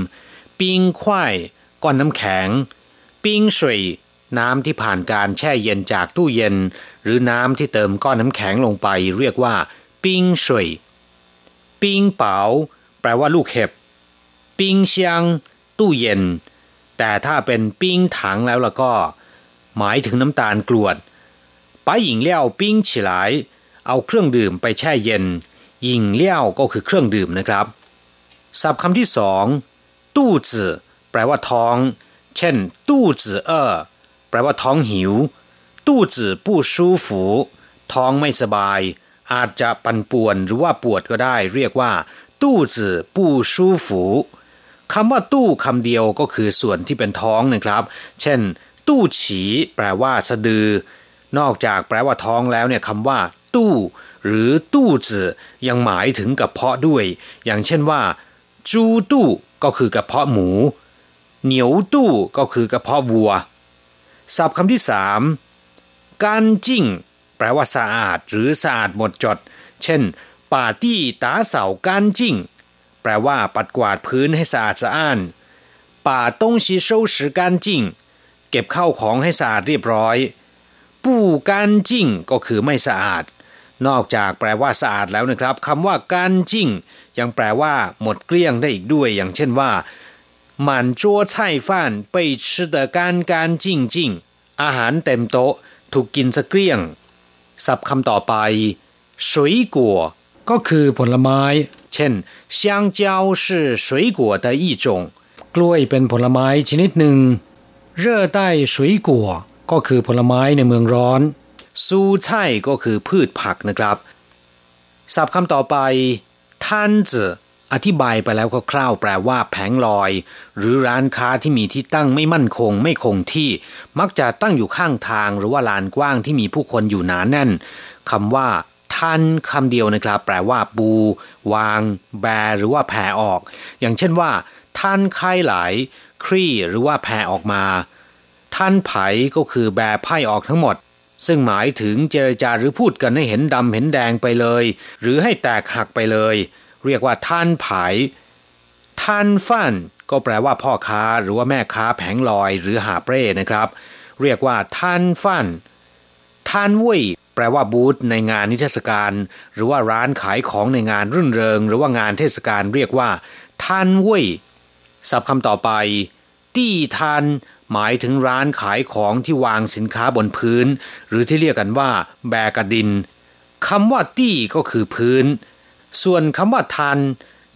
ปิงควายก้อนน้ำแข็งปิงสุยน้ำที่ผ่านการแช่เย็นจากตู้เย็นหรือน้ำที่เติมก้อนน้ำแข็งลงไปเรียกว่าปิงสุยปิงเป๋าแปลว่าลูกเห็บปิงเชียงตู้เย็นแต่ถ้าเป็นปิงถังแล้วก็หมายถึงน้ำตาลกรวดไปหญิงเลี้ยวปิงฉีหลายเอาเครื่องดื่มไปแช่เย็นหญิงเลี้ยวก็คือเครื่องดื่มนะครับศัพท์คำที่สองตู้จื่อแปลว่าท้องเช่นตู้จื่อแปลว่าท้องหิวตู้จื่อผู้ชู้ฝูท้องไม่สบายอาจจะปั่นป่วนหรือว่าปวดก็ได้เรียกว่าตู้จื่อผู้ชู้ฝูคำว่าตู้คำเดียวก็คือส่วนที่เป็นท้องนะครับเช่นตู้ฉี่แปลว่าสะดือนอกจากแปลว่าท้องแล้วเนี่ยคำว่าตู้หรือตู้จื่อยังหมายถึงกระเพาะด้วยอย่างเช่นว่าจูตู้ก็คือกระเพาะหมูเหนียวตู้ก็คือกระเพาะวัวศัพท์คำที่สามการจิ้งแปลว่าสะอาดหรือสะอาดหมดจดเช่นป่าตี้ตาเสาการจิ้งแปลว่าปัดกวาดพื้นให้สะอาดสะอ้านป่าต้งชีเช่าสือการจิ้งเก็บเข้าของให้สะอาดเรียบร้อยปู่การจิ้งก็คือไม่สะอาดนอกจากแปลว่าสะอาดแล้วนะครับคำว่าการจิ้งยังแปลว่าหมดเกลี้ยงได้อีกด้วยอย่างเช่นว่า满桌菜饭被吃得干干净净อาหารเต็มโต๊ะถูกกินซะเกลี้ยงศัพท์คำต่อไป水果ก็คือผลไม้เช่น香蕉是水果的一种กล้วยเป็นผลไม้ชนิดหนึ่ง热带水果ก็คือผลไม้ในเมืองร้อนซูไช่ก็คือพืชผักนะครับศัพท์คำต่อไป摊子อธิบายไปแล้วคร่าวๆแปลว่าแผงลอยหรือร้านค้าที่มีที่ตั้งไม่มั่นคงไม่คงที่มักจะตั้งอยู่ข้างทางหรือว่าลานกว้างที่มีผู้คนอยู่หนาแน่นคำว่าทันคำเดียวนะครับแปลว่าปูวางแบหรือว่าแผ่ออกอย่างเช่นว่าทันไข่ไหลครี่หรือว่าแผ่ออกมาทันไผ่ก็คือแบไพ่ออกทั้งหมดซึ่งหมายถึงเจรจาหรือพูดกันให้เห็นดำเห็นแดงไปเลยหรือให้แตกหักไปเลยเรียกว่าท่านผายท่านฟั่นก็แปลว่าพ่อค้าหรือว่าแม่ค้าแผงลอยหรือหาเปร่นะครับเรียกว่าท่านฟั่นท่านวุ้ยแปลว่าบูธในงานนิทรรศการหรือว่าร้านขายของในงานรื่นเริงหรือว่างานเทศกาลเรียกว่าท่านวุ้ยศัพท์คำต่อไปตี้ท่านหมายถึงร้านขายของที่วางสินค้าบนพื้นหรือที่เรียกกันว่าแบกดินคำว่าตี้ก็คือพื้นส่วนคำว่าทัน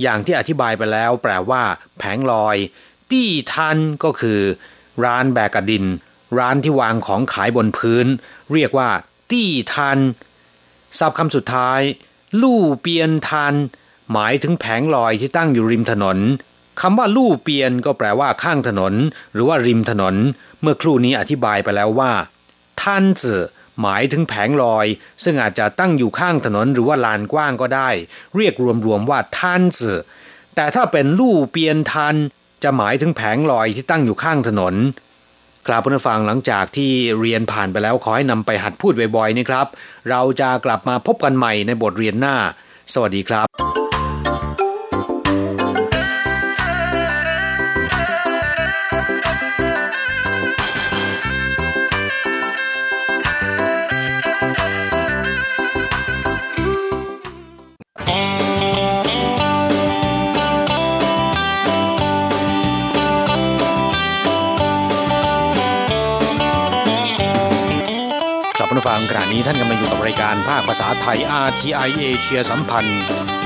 อย่างที่อธิบายไปแล้วแปลว่าแผงลอยตี้ทันก็คือร้านแบกดินร้านที่วางของขายบนพื้นเรียกว่าตี้ทันศัพท์คำสุดท้ายลู่เปียนทันหมายถึงแผงลอยที่ตั้งอยู่ริมถนน คำว่าลู่เปียนก็แปลว่าข้างถนนหรือว่าริมถนนเมื่อครู่นี้อธิบายไปแล้วว่าท่านจื่อหมายถึงแผงลอยซึ่งอาจจะตั้งอยู่ข้างถนนหรือว่าลานกว้างก็ได้เรียกรวมว่าท่านจื่อแต่ถ้าเป็นลู่เปียนทันจะหมายถึงแผงลอยที่ตั้งอยู่ข้างถนนครับผู้ฟังหลังจากที่เรียนผ่านไปแล้วขอให้นำไปหัดพูดบ่อยๆนะครับเราจะกลับมาพบกันใหม่ในบทเรียนหน้าสวัสดีครับฟังขณะนี้ท่านกำลังอยู่กับรายการภาคภาษาไทย RTI เอเชียสัมพันธ์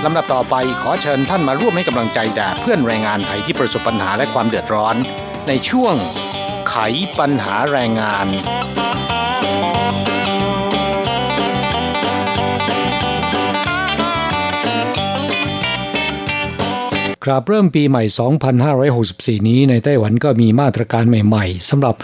ลำดับต่อไปขอเชิญท่านมาร่วมให้กำลังใจแด่เพื่อนแรงงานไทยที่ประสบปัญหาและความเดือดร้อนในช่วงไขปัญหาแรงงานครับเริ่มปีใหม่2564นี้ในไต้หวันก็มีมาตรการใหม่ๆสำหรับ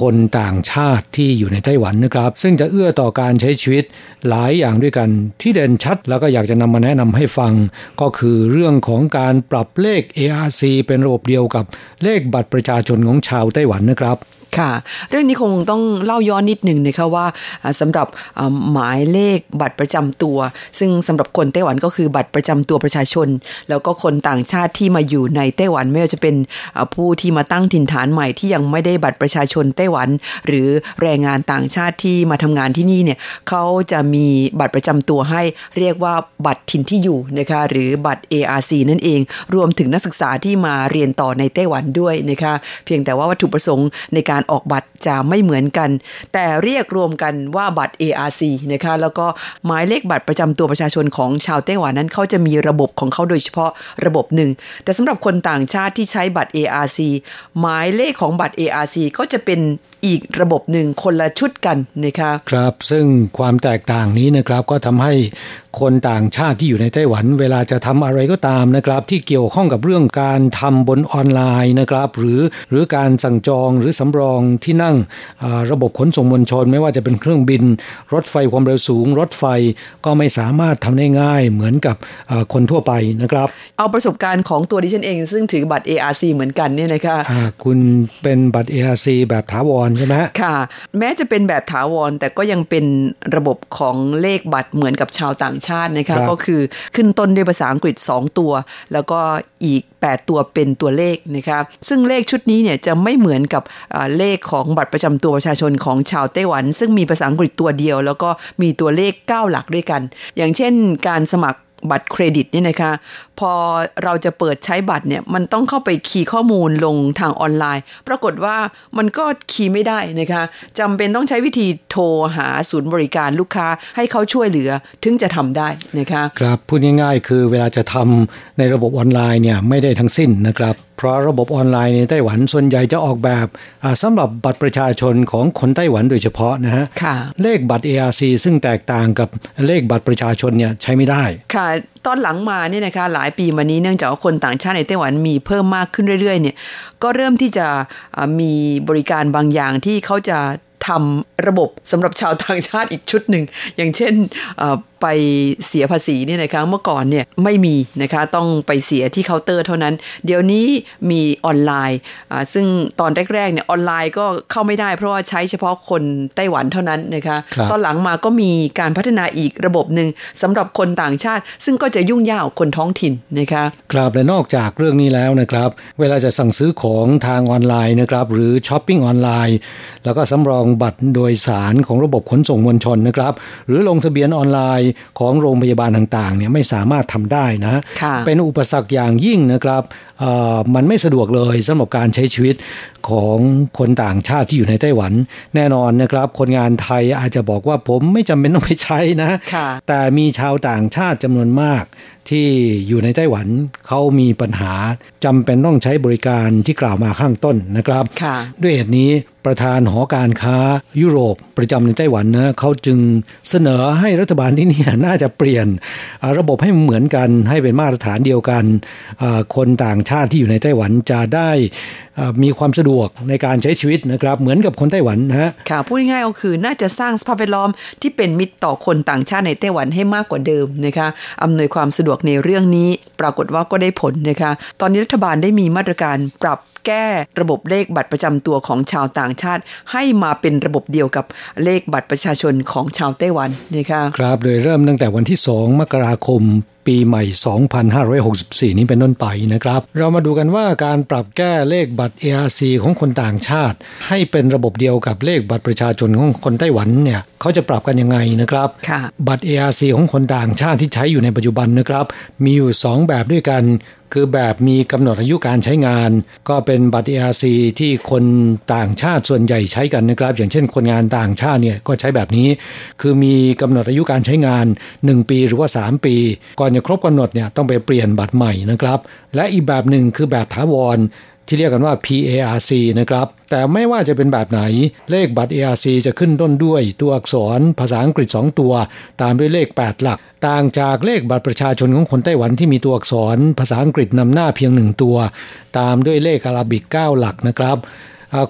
คนต่างชาติที่อยู่ในไต้หวันนะครับซึ่งจะเอื้อต่อการใช้ชีวิตหลายอย่างด้วยกันที่เด่นชัดแล้วก็อยากจะนำมาแนะนำให้ฟังก็คือเรื่องของการปรับเลข ARC เป็นระบบเดียวกับเลขบัตรประชาชนของชาวไต้หวันนะครับค่ะเรื่องนี้คงต้องเล่าย้อนนิดหนึ่งนะคะว่าสำหรับหมายเลขบัตรประจำตัวซึ่งสำหรับคนไต้หวันก็คือบัตรประจำตัวประชาชนแล้วก็คนต่างชาติที่มาอยู่ในไต้หวันไม่ว่าจะเป็นผู้ที่มาตั้งถิ่นฐานใหม่ที่ยังไม่ได้บัตรประชาชนไต้หวันหรือแรงงานต่างชาติที่มาทำงานที่นี่เนี่ยเขาจะมีบัตรประจำตัวให้เรียกว่าบัตรถิ่นที่อยู่นะคะหรือบัตร ARC นั่นเองรวมถึงนักศึกษาที่มาเรียนต่อในไต้หวันด้วยนะคะเพียงแต่ว่าวัตถุประสงค์ในการออกบัตรจะไม่เหมือนกันแต่เรียกรวมกันว่าบัตร ARC นะคะแล้วก็หมายเลขบัตรประจำตัวประชาชนของชาวไต้หวันนั้นเขาจะมีระบบของเขาโดยเฉพาะระบบหนึ่งแต่สำหรับคนต่างชาติที่ใช้บัตร ARC หมายเลขของบัตร ARC ก็จะเป็นอีกระบบหนึ่งคนละชุดกันนะคะครับซึ่งความแตกต่างนี้นะครับก็ทำให้คนต่างชาติที่อยู่ในไต้หวันเวลาจะทำอะไรก็ตามนะครับที่เกี่ยวข้องกับเรื่องการทำบนออนไลน์นะครับหรือการสั่งจองหรือสำรองที่นั่งระบบขนส่งมวลชนไม่ว่าจะเป็นเครื่องบินรถไฟความเร็วสูงรถไฟก็ไม่สามารถทำได้ง่ายเหมือนกับคนทั่วไปนะครับเอาประสบการณ์ของตัวดิฉันเองซึ่งถือบัตร ARC เหมือนกันเนี่ยนะคะคุณเป็นบัตร ARC แบบถาวรใช่ไหมค่ะแม้จะเป็นแบบถาวรแต่ก็ยังเป็นระบบของเลขบัตรเหมือนกับชาวต่างชาตินะคะก็คือขึ้นต้นด้วยภาษาอังกฤษ2ตัวแล้วก็อีก8ตัวเป็นตัวเลขนะคะซึ่งเลขชุดนี้เนี่ยจะไม่เหมือนกับเลขของบัตรประจำตัวประชาชนของชาวไต้หวันซึ่งมีภาษาอังกฤษตัวเดียวแล้วก็มีตัวเลข9หลักด้วยกันอย่างเช่นการสมัครบัตรเครดิตนี่นะคะพอเราจะเปิดใช้บัตรเนี่ยมันต้องเข้าไปคีย์ข้อมูลลงทางออนไลน์ปรากฏว่ามันก็คีย์ไม่ได้นะคะจำเป็นต้องใช้วิธีโทรหาศูนย์บริการลูกค้าให้เขาช่วยเหลือถึงจะทำได้นะคะครับพูดง่ายๆคือเวลาจะทำในระบบออนไลน์เนี่ยไม่ได้ทั้งสิ้นนะครับเพราะระบบออนไลน์ในไต้หวันส่วนใหญ่จะออกแบบสำหรับบัตรประชาชนของคนไต้หวันโดยเฉพาะนะฮะเลขบัตร ARC ซึ่งแตกต่างกับเลขบัตรประชาชนเนี่ยใช้ไม่ได้ค่ะตอนหลังมาเนี่ยนะคะหลายปีมานี้เนื่องจากว่าคนต่างชาติในไต้หวันมีเพิ่มมากขึ้นเรื่อยๆเนี่ยก็เริ่มที่จะมีบริการบางอย่างที่เขาจะทำระบบสำหรับชาวต่างชาติอีกชุดหนึ่งอย่างเช่นไปเสียภาษีเนี่ยนะคะเมื่อก่อนเนี่ยไม่มีนะคะต้องไปเสียที่เคาน์เตอร์เท่านั้นเดี๋ยวนี้มีออนไลน์ซึ่งตอนแรกๆเนี่ยออนไลน์ก็เข้าไม่ได้เพราะว่าใช้เฉพาะคนไต้หวันเท่านั้นนะคะตอนหลังมาก็มีการพัฒนาอีกระบบนึงสำหรับคนต่างชาติซึ่งก็จะยุ่งยากคนท้องถิ่นนะคะครับและนอกจากเรื่องนี้แล้วนะครับเวลาจะสั่งซื้อของทางออนไลน์นะครับหรือช้อปปิ้งออนไลน์แล้วก็สำรองบัตรโดยสารของระบบขนส่งมวลชนนะครับหรือลงทะเบียนออนไลน์ของโรงพยาบาลต่างๆเนี่ยไม่สามารถทำได้นะเป็นอุปสรรคอย่างยิ่งนะครับมันไม่สะดวกเลยสำหรับการใช้ชีวิตของคนต่างชาติที่อยู่ในไต้หวันแน่นอนนะครับคนงานไทยอาจจะบอกว่าผมไม่จำเป็นต้องไปใช้นะแต่มีชาวต่างชาติจำนวนมาก ที่อยู่ในไต้หวันเขามีปัญหาจำเป็นต้องใช้บริการที่กล่าวมาข้างต้นนะครับด้วยเหตุนี้ประธานหอการค้ายุโรปประจำในไต้หวันนะเขาจึงเสนอให้รัฐบาลที่นี่น่าจะเปลี่ยนระบบให้เหมือนกันให้เป็นมาตรฐานเดียวกันคนต่างชาติที่อยู่ในไต้หวันจะได้มีความสะดวกในการใช้ชีวิตนะครับเหมือนกับคนไต้หวันนะฮะค่ะพูดง่ายๆก็คือน่าจะสร้างสภาพแวดล้อมที่เป็นมิตรต่อคนต่างชาติในไต้หวันให้มากกว่าเดิมนะคะอำนวยความสะดวกในเรื่องนี้ปรากฏว่าก็ได้ผลนะคะตอนนี้รัฐบาลได้มีมาตรการปรับแก้ระบบเลขบัตรประจำตัวของชาวต่างชาติให้มาเป็นระบบเดียวกับเลขบัตรประชาชนของชาวไต้หวันนะคะครับโดยเริ่มตั้งแต่วันที่2มกราคมปีใหม่2564นี้เป็นต้นไปนะครับเรามาดูกันว่าการปรับแก้เลขบัตร ARC ของคนต่างชาติให้เป็นระบบเดียวกับเลขบัตรประชาชนของคนไต้หวันเนี่ยเขาจะปรับกันยังไงนะครับบัตร ARC ของคนต่างชาติที่ใช้อยู่ในปัจจุบันนะครับมีอยู่2แบบด้วยกันคือแบบมีกำหนดอายุการใช้งานก็เป็นบัตร ARC ที่คนต่างชาติส่วนใหญ่ใช้กันนะครับอย่างเช่นคนงานต่างชาติเนี่ยก็ใช้แบบนี้คือมีกำหนดอายุการใช้งาน1ปีหรือว่า3ปีก่อนจะครบกำหนดเนี่ยต้องไปเปลี่ยนบัตรใหม่นะครับและอีกแบบหนึ่งคือแบบถาวรที่เรียกกันว่า PARC นะครับแต่ไม่ว่าจะเป็นแบบไหนเลขบัตร ARC จะขึ้นต้นด้วยตัวอักษรภาษาอังกฤษ2ตัวตามด้วยเลข8หลักต่างจากเลขบัตรประชาชนของคนไต้หวันที่มีตัวอักษรภาษาอังกฤษนำหน้าเพียง1ตัวตามด้วยเลขอาราบิก9หลักนะครับ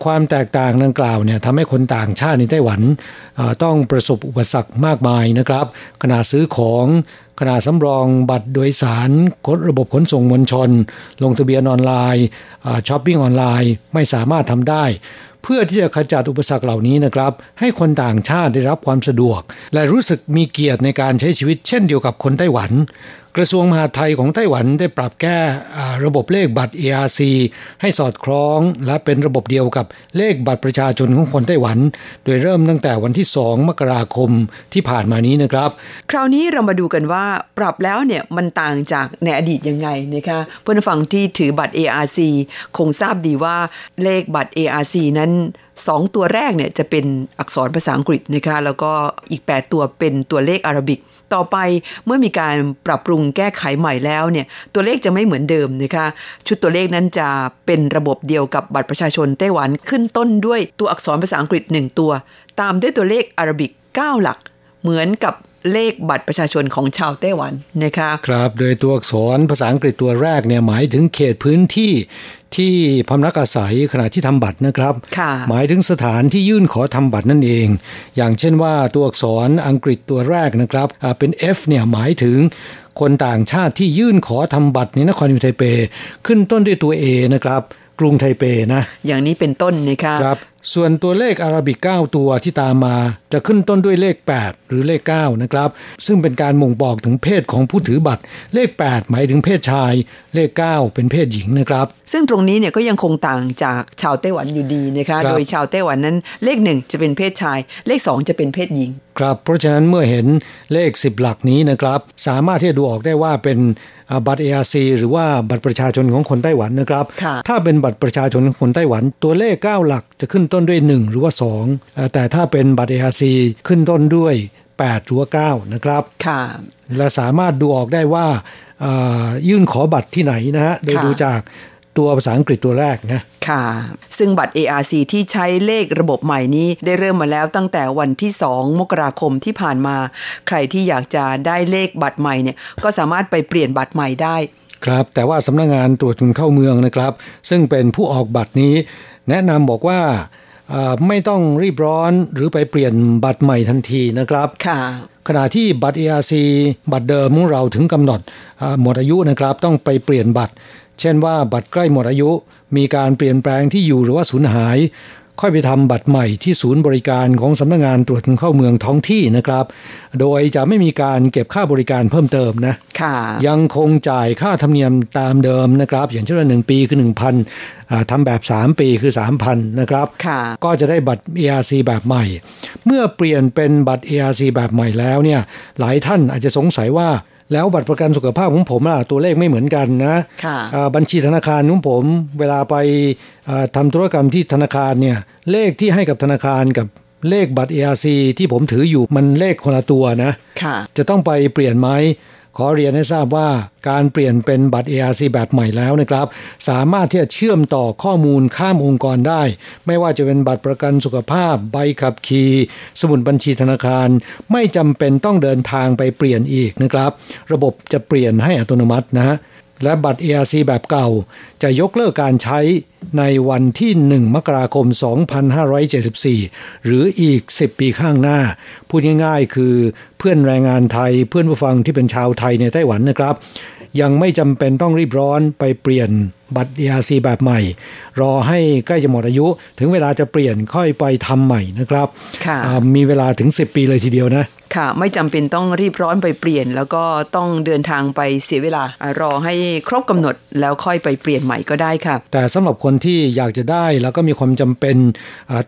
ความแตกต่างดังกล่าวเนี่ยทำให้คนต่างชาติในไต้หวันต้องประสบอุปสรรคมากมายนะครับขณะซื้อของขณะสำรองบัตรโดยสารระบบขนส่งมวลชนลงทะเบียนออนไลน์ช้อปปิ้งออนไลน์ไม่สามารถทำได้เพื่อที่จะขจัดอุปสรรคเหล่านี้นะครับให้คนต่างชาติได้รับความสะดวกและรู้สึกมีเกียรติในการใช้ชีวิตเช่นเดียวกับคนไต้หวันกระทรวงมหาดไทยของไต้หวันได้ปรับแก้ระบบเลขบัตร ARC ให้สอดคล้องและเป็นระบบเดียวกับเลขบัตรประชาชนของคนไต้หวันโดยเริ่มตั้งแต่วันที่2มกราคมที่ผ่านมานี้นะครับคราวนี้เรามาดูกันว่าปรับแล้วเนี่ยมันต่างจากในอดีตยังไงนะคะเพื่อนฝั่งที่ถือบัตร ARC คงทราบดีว่าเลขบัตร ARC นั้น2ตัวแรกเนี่ยจะเป็นอักษรภาษาอังกฤษนะคะแล้วก็อีก8ตัวเป็นตัวเลขอาราบิกต่อไปเมื่อมีการปรับปรุงแก้ไขใหม่แล้วเนี่ยตัวเลขจะไม่เหมือนเดิมนะคะชุดตัวเลขนั้นจะเป็นระบบเดียวกับบัตรประชาชนไต้หวันขึ้นต้นด้วยตัวอักษรภาษาอังกฤษ1ตัวตามด้วยตัวเลขอาราบิก9หลักเหมือนกับเลขบัตรประชาชนของชาวไต้หวันนะคะครับโดยตัวอักษรภาษาอังกฤษตัวแรกเนี่ยหมายถึงเขตพื้นที่ที่พำนักอาศัยขณะที่ทำบัตรนะครับหมายถึงสถานที่ยื่นขอทำบัตรนั่นเองอย่างเช่นว่าตัวอักษรอังกฤษตัวแรกนะครับเป็น F เนี่ยหมายถึงคนต่างชาติที่ยื่นขอทำบัตรในนครไทเปขึ้นต้นด้วยตัว A นะครับกรุงไทเปนะอย่างนี้เป็นต้นนะคะครับส่วนตัวเลขอาราบิก9ตัวที่ตามมาจะขึ้นต้นด้วยเลข8หรือเลข9นะครับซึ่งเป็นการบ่งบอกถึงเพศของผู้ถือบัตรเลข8หมายถึงเพศชายเลข9เป็นเพศหญิงนะครับซึ่งตรงนี้เนี่ยก็ยังคงต่างจากชาวไต้หวันอยู่ดีนะคะโดยชาวไต้หวันนั้นเลข1จะเป็นเพศชายเลข2จะเป็นเพศหญิงครับเพราะฉะนั้นเมื่อเห็นเลข10หลักนี้นะครับสามารถที่จะดูออกได้ว่าเป็นบัตร ARC หรือว่าบัตรประชาชนของคนไต้หวันนะครับถ้าเป็นบัตรประชาชนของคนไต้หวันตัวเลข9หลักจะขึ้นต้นด้วย1หรือว่า2แต่ถ้าเป็นบัตร ARC ขึ้นต้นด้วย8หรือว่า9นะครับค่ะและสามารถดูออกได้ว่ายื่นขอบัตรที่ไหนนะฮะโดยดูจากตัวภาษาอังกฤษตัวแรกนะค่ะซึ่งบัตร ARC ที่ใช้เลขระบบใหม่นี้ได้เริ่มมาแล้วตั้งแต่วันที่2มกราคมที่ผ่านมาใครที่อยากจะได้เลขบัตรใหม่เนี่ยก็สามารถไปเปลี่ยนบัตรใหม่ได้ครับแต่ว่าสำนักงานตรวจคนเข้าเมืองนะครับซึ่งเป็นผู้ออกบัตรนี้แนะนำบอกว่าไม่ต้องรีบร้อนหรือไปเปลี่ยนบัตรใหม่ทันทีนะครับค่ะขณะที่บัตร ARC บัตรเดิมของเราถึงกำหนดหมดอายุนะครับต้องไปเปลี่ยนบัตรเช่นว่าบัตรใกล้หมดอายุมีการเปลี่ยนแปลงที่อยู่หรือว่าสูญหายค่อยไปทำบัตรใหม่ที่ศูนย์บริการของสำนักงานตรวจคนเข้าเมืองท้องที่นะครับโดยจะไม่มีการเก็บค่าบริการเพิ่มเติมนะยังคงจ่ายค่าธรรมเนียมตามเดิมนะครับอย่างเช่น1ปีคือ 1,000 ทำแบบ 3 ปีคือ 3,000 นะครับก็จะได้บัตร ARC แบบใหม่เมื่อเปลี่ยนเป็นบัตร ARC แบบใหม่แล้วเนี่ยหลายท่านอาจจะสงสัยว่าแล้วบัตรประกันสุขภาพของผมล่ะตัวเลขไม่เหมือนกันนะบัญชีธนาคารของผมเวลาไปทำธุรกรรมที่ธนาคารเนี่ยเลขที่ให้กับธนาคารกับเลขบัตร ARC ที่ผมถืออยู่มันเลขคนละตัวนะจะต้องไปเปลี่ยนไหม ขอเรียนให้ทราบว่าการเปลี่ยนเป็นบัตร ARC แบบใหม่แล้วนะครับสามารถที่จะเชื่อมต่อข้อมูลข้ามองค์กรได้ไม่ว่าจะเป็นบัตรประกันสุขภาพใบขับขี่สมุดบัญชีธนาคารไม่จำเป็นต้องเดินทางไปเปลี่ยนอีกนะครับระบบจะเปลี่ยนให้อัตโนมัตินะและบัตร ARC แบบเก่าจะยกเลิกการใช้ในวันที่1มกราคม2574หรืออีก10ปีข้างหน้าพูดง่ายๆคือเพื่อนแรงงานไทยเพื่อนผู้ฟังที่เป็นชาวไทยในไต้หวันนะครับยังไม่จำเป็นต้องรีบร้อนไปเปลี่ยนบัตร ARC แบบใหม่รอให้ใกล้จะหมดอายุถึงเวลาจะเปลี่ยนค่อยไปทำใหม่นะครับมีเวลาถึง10ปีเลยทีเดียวนะค่ะไม่จำเป็นต้องรีบร้อนไปเปลี่ยนแล้วก็ต้องเดินทางไปเสียเวลารอให้ครบกำหนดแล้วค่อยไปเปลี่ยนใหม่ก็ได้ค่ะแต่สำหรับคนที่อยากจะได้แล้วก็มีความจำเป็น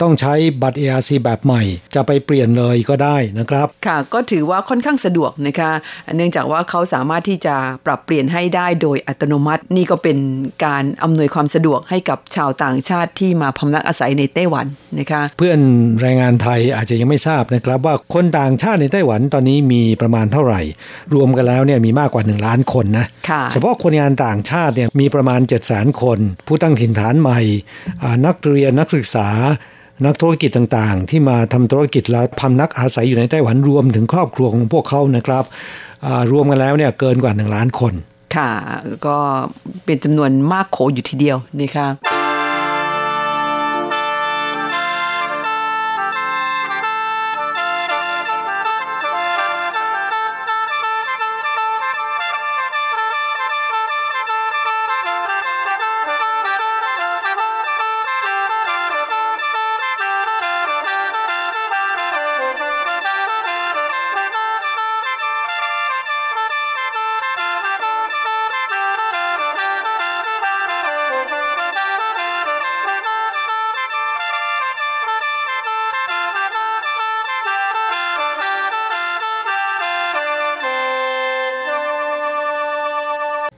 ต้องใช้บัตร ARC แบบใหม่จะไปเปลี่ยนเลยก็ได้นะครับค่ะก็ถือว่าค่อนข้างสะดวกนะคะเนื่องจากว่าเขาสามารถที่จะปรับเปลี่ยนให้ได้โดยอัตโนมัตินี่ก็เป็นการอำนวยความสะดวกให้กับชาวต่างชาติที่มาพำนักอาศัยในไต้หวันนะคะเพื่อนแรงงานไทยอาจจะยังไม่ทราบนะครับว่าคนต่างชาติในไต้หวันตอนนี้มีประมาณเท่าไหร่รวมกันแล้วเนี่ยมีมากกว่า1ล้านคนนะเฉพาะคนงานต่างชาติเนี่ยมีประมาณ 700,000 คนผู้ตั้งถิ่นฐานใหม่นักเรียนนักศึกษานักธุรกิจต่างๆที่มาทำธุรกิจและพำนักอาศัยอยู่ในไต้หวันรวมถึงครอบครัวของพวกเขานะครับรวมกันแล้วเนี่ยเกินกว่า1ล้านคนค่ะก็เป็นจำนวนมากโขอยู่ทีเดียวนี่ค่ะ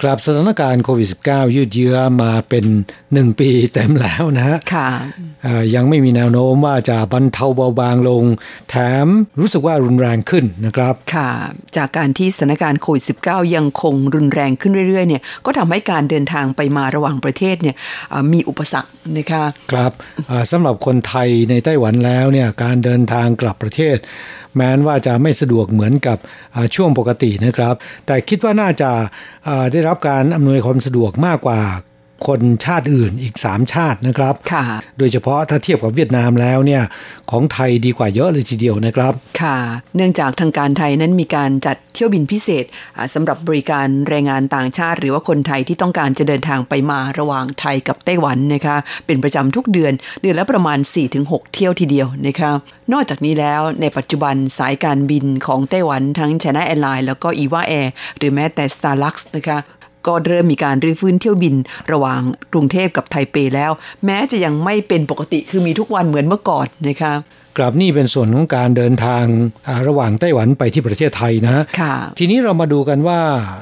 ครับสถานการณ์โควิด -19 ยืดเยื้อมาเป็น1ปีเต็มแล้วนะฮะยังไม่มีแนวโน้มว่าจะบรรเทาเบาบางลงแถมรู้สึกว่ารุนแรงขึ้นนะครับค่ะจากการที่สถานการณ์โควิด -19 ยังคงรุนแรงขึ้นเรื่อยๆเนี่ยก็ทำให้การเดินทางไปมาระหว่างประเทศเนี่ยมีอุปสรรคนะคะครับสำหรับคนไทยในไต้หวันแล้วเนี่ยการเดินทางกลับประเทศแม้ว่าจะไม่สะดวกเหมือนกับช่วงปกตินะครับแต่คิดว่าน่าจะได้รับการอำนวยความสะดวกมากกว่าคนชาติอื่นอีก3ชาตินะครับค่ะโดยเฉพาะถ้าเทียบกับเวียดนามแล้วเนี่ยของไทยดีกว่าเยอะเลยทีเดียวนะครับค่ะเนื่องจากทางการไทยนั้นมีการจัดเที่ยวบินพิเศษสำหรับบริการแรงงานต่างชาติหรือว่าคนไทยที่ต้องการจะเดินทางไปมาระหว่างไทยกับไต้หวันนะคะเป็นประจำทุกเดือนละประมาณ 4-6 เที่ยวทีเดียวนะคะนอกจากนี้แล้วในปัจจุบันสายการบินของไต้หวันทั้ง China Airlines แล้วก็ Eva Air หรือแม้แต่ Starlux นะคะก็เริ่มมีการรื้อฟื้นเที่ยวบินระหว่างกรุงเทพกับไทเปแล้วแม้จะยังไม่เป็นปกติคือมีทุกวันเหมือนเมื่อก่อนนะคะกลับนี่เป็นส่วนของการเดินทางระหว่างไต้หวันไปที่ประเทศไทยนะทีนี้เรามาดูกันว่า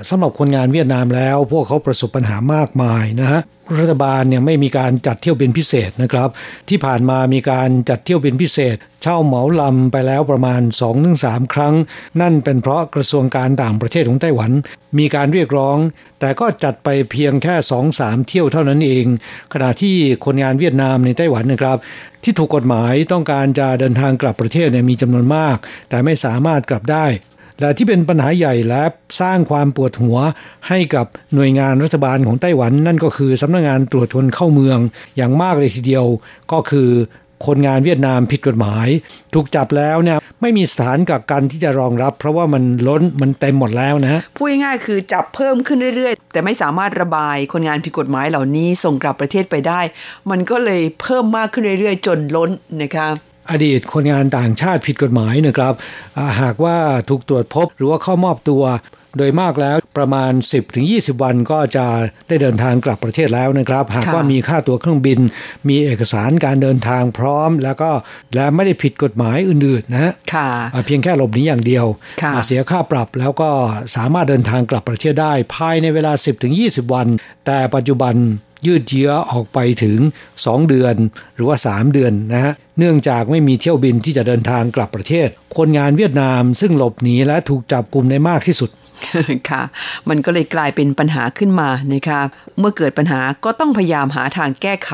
สำหรับคนงานเวียดนามแล้วพวกเขาประสบปัญหามากมายนะฮะรัฐบาลเนี่ยไม่มีการจัดเที่ยวบินพิเศษนะครับที่ผ่านมามีการจัดเที่ยวบินพิเศษเช่าเหมาลำไปแล้วประมาณ 2-3 ครั้งนั่นเป็นเพราะกระทรวงการต่างประเทศของไต้หวันมีการเรียกร้องแต่ก็จัดไปเพียงแค่ 2-3 เที่ยวเท่านั้นเองขณะที่คนงานเวียดนามในไต้หวันนะครับที่ถูกกฎหมายต้องการจะเดินทางกลับประเทศเนี่ยมีจำนวนมากแต่ไม่สามารถกลับได้และที่เป็นปัญหาใหญ่และสร้างความปวดหัวให้กับหน่วยงานรัฐบาลของไต้หวันนั่นก็คือสำนักงานตรวจคนเข้าเมืองอย่างมากเลยทีเดียวก็คือคนงานเวียดนามผิดกฎหมายถูกจับแล้วเนี่ยไม่มีสถานกักกันที่จะรองรับเพราะว่ามันล้นมันเต็มหมดแล้วนะพูดง่ายๆคือจับเพิ่มขึ้นเรื่อยๆแต่ไม่สามารถระบายคนงานผิดกฎหมายเหล่านี้ส่งกลับประเทศไปได้มันก็เลยเพิ่มมากขึ้นเรื่อยๆจนล้นนะคะอดีตคนงานต่างชาติผิดกฎหมายนะครับหากว่าถูกตรวจพบหรือว่าเข้ามอบตัวโดยมากแล้วประมาณ 10-20 วันก็จะได้เดินทางกลับประเทศแล้วนะครับหากว่ามีค่าตั๋วเครื่องบินมีเอกสารการเดินทางพร้อมแล้วก็และไม่ได้ผิดกฎหมายอื่นๆนะฮะเพียงแค่หลบหนีอย่างเดียวเสียค่าปรับแล้วก็สามารถเดินทางกลับประเทศได้ภายในเวลา 10-20 วันแต่ปัจจุบันยืดเยื้อออกไปถึง2เดือนหรือว่า3เดือนนะฮะเนื่องจากไม่มีเที่ยวบินที่จะเดินทางกลับประเทศคนงานเวียดนามซึ่งหลบหนีและถูกจับกุมได้มากที่สุด ค่ะมันก็เลยกลายเป็นปัญหาขึ้นมานะคะเมื่อเกิดปัญหาก็ต้องพยายามหาทางแก้ไข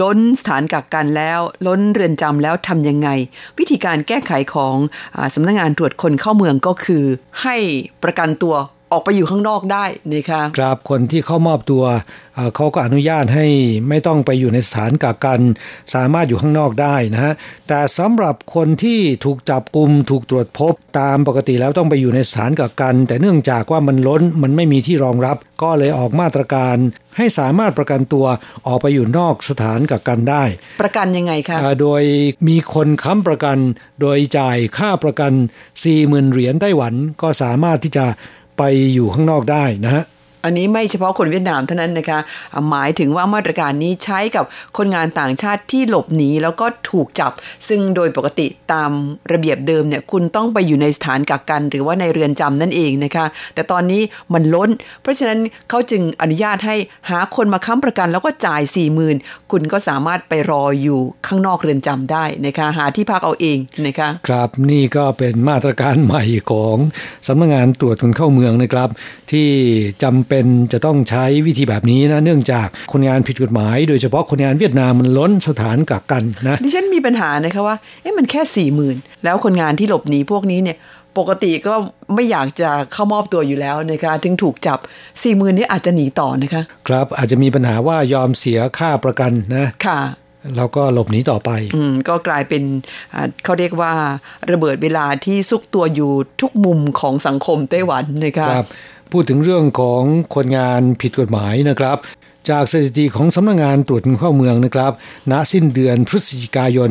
ล้นสถานกักกันแล้วล้นเรือนจำแล้วทำยังไงวิธีการแก้ไขของสำนักงานตรวจคนเข้าเมืองก็คือให้ประกันตัวออกไปอยู่ข้างนอกได้นะคะครับคนที่เข้ามอบตัวเขาก็อนุญาตให้ไม่ต้องไปอยู่ในสถานกักกันสามารถอยู่ข้างนอกได้นะฮะแต่สำหรับคนที่ถูกจับกุมถูกตรวจพบตามปกติแล้วต้องไปอยู่ในสถานกักกันแต่เนื่องจากว่ามันล้นมันไม่มีที่รองรับก็เลยออกมาตรการให้สามารถประกันตัวออกไปอยู่นอกสถานกักกันได้ประกันยังไงคะโดยมีคนค้ำประกันโดยจ่ายค่าประกัน 40,000 เหรียญไต้หวันก็สามารถที่จะไปอยู่ข้างนอกได้นะฮะอันนี้ไม่เฉพาะคนเวียดนามเท่านั้นนะคะหมายถึงว่ามาตรการนี้ใช้กับคนงานต่างชาติที่หลบหนีแล้วก็ถูกจับซึ่งโดยปกติตามระเบียบเดิมเนี่ยคุณต้องไปอยู่ในสถานกักกันหรือว่าในเรือนจำนั่นเองนะคะแต่ตอนนี้มันล้นเพราะฉะนั้นเขาจึงอนุญาตให้หาคนมาค้ำประกันแล้วก็จ่าย 40,000 คุณก็สามารถไปรออยู่ข้างนอกเรือนจำได้นะคะหาที่พักเอาเองนะคะครับนี่ก็เป็นมาตรการใหม่ของสำนักงานตรวจคนเข้าเมืองนะครับที่จำเป็นจะต้องใช้วิธีแบบนี้นะเนื่องจากคนงานผิดกฎหมายโดยเฉพาะคนงานเวียดนามมันล้นสถานกักกันนะดิฉันมีปัญหานะคะว่ามันแค่ 40,000 แล้วคนงานที่หลบหนีพวกนี้เนี่ยปกติก็ไม่อยากจะเข้ามอบตัวอยู่แล้วนะคะถึงถูกจับ 40,000 นี้อาจจะหนีต่อนะคะครับอาจจะมีปัญหาว่ายอมเสียค่าประกันนะค่ะแล้วก็หลบหนีต่อไปก็กลายเป็นเขาเรียกว่าระเบิดเวลาที่ซุกตัวอยู่ทุกมุมของสังคมไต้หวันนะคะครับพูดถึงเรื่องของคนงานผิดกฎหมายนะครับจากสถิติของสำนักงานตรวจคนเข้าเมืองนะครับณสิ้นเดือนพฤศจิกายน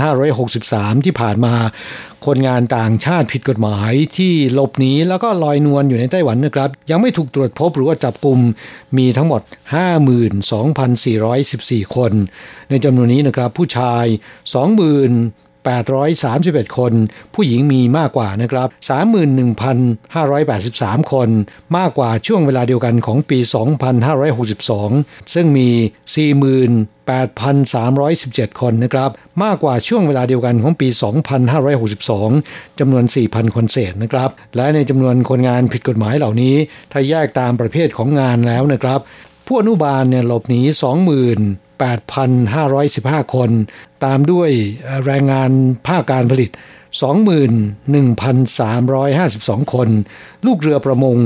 2563ที่ผ่านมาคนงานต่างชาติผิดกฎหมายที่หลบหนีแล้วก็ลอยนวลอยู่ในไต้หวันนะครับยังไม่ถูกตรวจพบหรือว่าจับกุมมีทั้งหมด 52,414 คนในจำนวนนี้นะครับผู้ชาย 20,831 คนผู้หญิงมีมากกว่านะครับ 31,583 คนมากกว่าช่วงเวลาเดียวกันของปี2562ซึ่งมี 48,317 คนนะครับมากกว่าช่วงเวลาเดียวกันของปี2562จำนวน 4,000 คนเศษนะครับและในจำนวนคนงานผิดกฎหมายเหล่านี้ถ้าแยกตามประเภทของงานแล้วนะครับผู้อนุบาลเนี่ยหลบหนี 28,515 คนตามด้วยแรงงานภาคการผลิต 21,352 คนลูกเรือประมง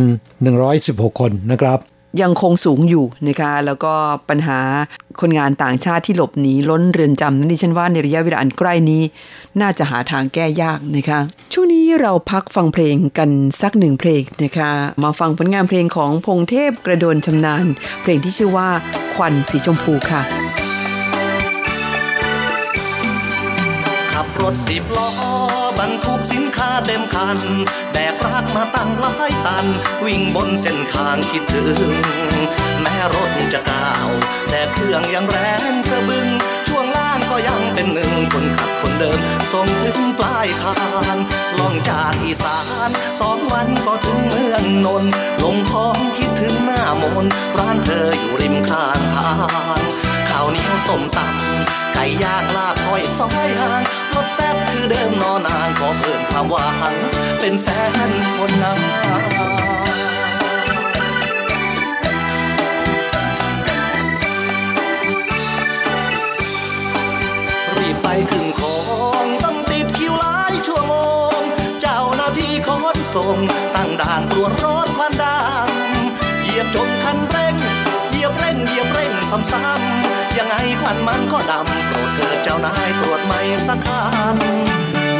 2,116 คนนะครับยังคงสูงอยู่นะคะแล้วก็ปัญหาคนงานต่างชาติที่หลบหนีล้นเรือนจำนั้นดิฉันว่าในระยะเวลาอันใกล้นี้น่าจะหาทางแก้ยากนะคะช่วงนี้เราพักฟังเพลงกันสักหนึ่งเพลงนะคะมาฟังผลงานเพลงของพงษ์เทพกระโดนชำนาญเพลงที่ชื่อว่าควันสีชมพูค่ะขับรถสิบล้อบรรทุกสินค้าเต็มคันแบกรักมาตั้งหลายตันวิ่งบนเส้นทางคิดถึงแม้รถจะเก่าแต่เครื่องยังแรงกระบึงช่วงล่างก็ยังเป็นหนึ่งคนขับคนเดิมส่งถึงปลายทางล่องจากอีสานสองวันก็ถึงเมืองนนท์ลงคลองคิดถึงหน้ามนร้านเธออยู่ริมข้างทางข้าวเหนียวส้มตำไก่ย่างลาบหอยซอยห่างรสแซ่บคือเดิมนอนนานขอเพิ่มความหวานเป็นแสนคนน้ำตารีบไปขึ้นของต้องติดคิวหลายชั่วโมงเจ้าหน้าที่ขนส่งตั้งด่านตรวจรถควันดำเหยียบจนคันเร่งเหยียบเร่งเหยียบเร่งซ้ำๆยังไงควันมันก็ดำโปรดเถิดเจ้านายตรวจไม่สักครั้ง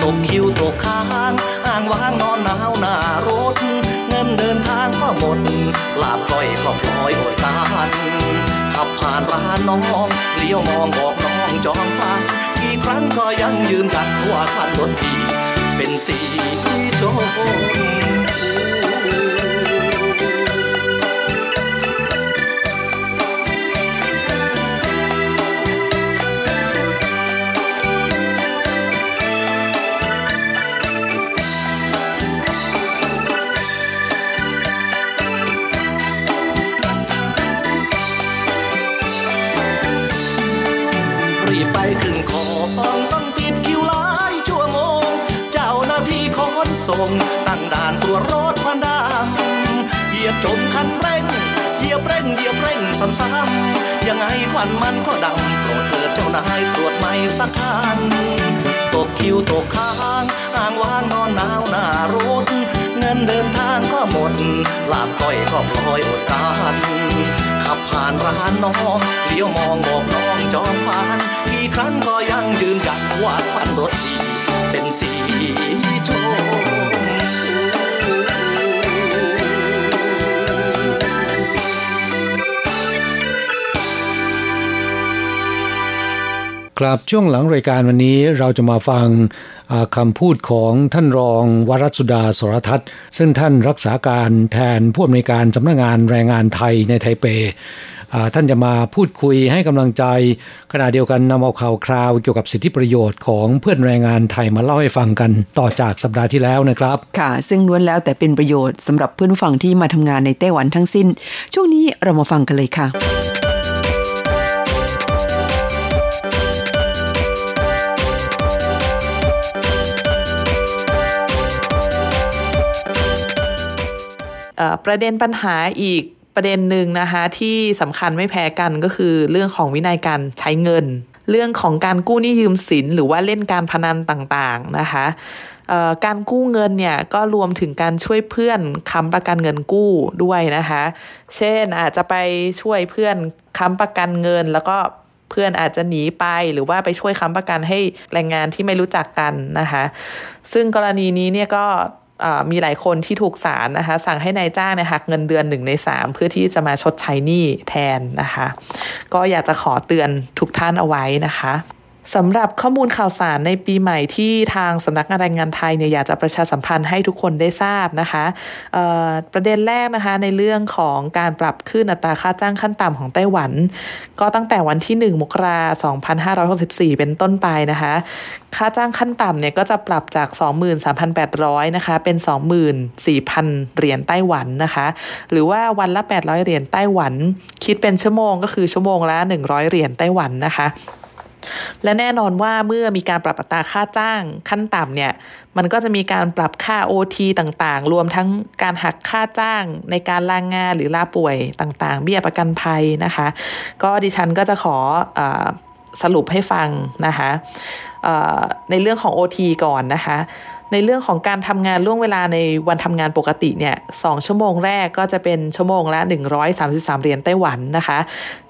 ตกคิวตกค้างอ้างว้างนอนหนาวหน้ารถเงินเดินทางก็หมดลาบก้อยก็พลอยอดตานขับผ่านร้านน้องเลี้ยวมองบอกน้องจองฟังกี่ครั้งก็ยังยืนกันว่าควันรถพี่เป็นสีโจรต้องติดคิวหลายชั่วโมงเจ้าหน้าที่ขนส่ง ตั้งด่านตรวจรถบรรดาเหยียบจมคันเร่งเหยียบเร่งเหยียบเร่งซ้ำๆยังไงควันมันก็ดำโปรดเถิดเจ้านายตรวจใหม่สักคันตกคิวตกค้างอ้างว้างนอนหนาวหน้ารถเงินเดินทางก็หมดลาบก้อยก็พลอยอดการขับผ่านร้านน้องเลี้ยวมองบอกน้องจอมฟานกี่ครั้งก็ยังยืนยันว่าควันรถดีเป็นสีชมครับช่วงหลังรายการวันนี้เราจะมาฟังคำพูดของท่านรองวรัสสุดาสรทัศน์ซึ่งท่านรักษาการแทนผู้อำนวยการสำนักงานแรงงานไทยในไทเปท่านจะมาพูดคุยให้กำลังใจขณะเดียวกันนำเอาข่าวคราวเกี่ยวกับสิทธิประโยชน์ของเพื่อนแรงงานไทยมาเล่าให้ฟังกันต่อจากสัปดาห์ที่แล้วนะครับค่ะซึ่งล้วนแล้วแต่เป็นประโยชน์สำหรับเพื่อนฝั่งที่มาทำงานในไต้หวันทั้งสิ้นช่วงนี้เรามาฟังกันเลยค่ะประเด็นปัญหาอีกประเด็นหนึ่งนะคะที่สำคัญไม่แพ้กันก็คือเรื่องของวินัยการใช้เงินเรื่องของการกู้หนี้ยืมสินหรือว่าเล่นการพนันต่างๆนะคะการกู้เงินเนี่ยก็รวมถึงการช่วยเพื่อนค้ำประกันเงินกู้ด้วยนะคะเช่นอาจจะไปช่วยเพื่อนค้ำประกันเงินแล้วก็เพื่อนอาจจะหนีไปหรือว่าไปช่วยค้ำประกันให้แรงงานที่ไม่รู้จักกันนะคะซึ่งกรณีนี้เนี่ยก็มีหลายคนที่ถูกศาลนะคะสั่งให้นายจ้างเนี่ยหักเงินเดือน1/3เพื่อที่จะมาชดใช้หนี้แทนนะคะก็อยากจะขอเตือนทุกท่านเอาไว้นะคะสำหรับข้อมูลข่าวสารในปีใหม่ที่ทางสำนักงานแรงงานไทยเนี่ยอยากจะประชาสัมพันธ์ให้ทุกคนได้ทราบนะคะประเด็นแรกนะคะในเรื่องของการปรับขึ้นอัตราค่าจ้างขั้นต่ำของไต้หวันก็ตั้งแต่วันที่1 มกราคม 2564เป็นต้นไปนะคะค่าจ้างขั้นต่ำเนี่ยก็จะปรับจาก 23,800 นะคะเป็น 24,000 เหรียญไต้หวันนะคะหรือว่าวันละ800เหรียญไต้หวันคิดเป็นชั่วโมงก็คือชั่วโมงละ100เหรียญไต้หวันนะคะและแน่นอนว่าเมื่อมีการปรับอัตราค่าจ้างขั้นต่ำเนี่ยมันก็จะมีการปรับค่า OT ต่างๆรวมทั้งการหักค่าจ้างในการลางานหรือลาป่วยต่างๆเบี้ยประกันภัยนะคะก็ดิฉันก็จะขอสรุปให้ฟังนะคะในเรื่องของ OT ก่อนนะคะในเรื่องของการทำงานล่วงเวลาในวันทำงานปกติเนี่ย2ชั่วโมงแรกก็จะเป็นชั่วโมงละ133เหรียญไต้หวันนะคะ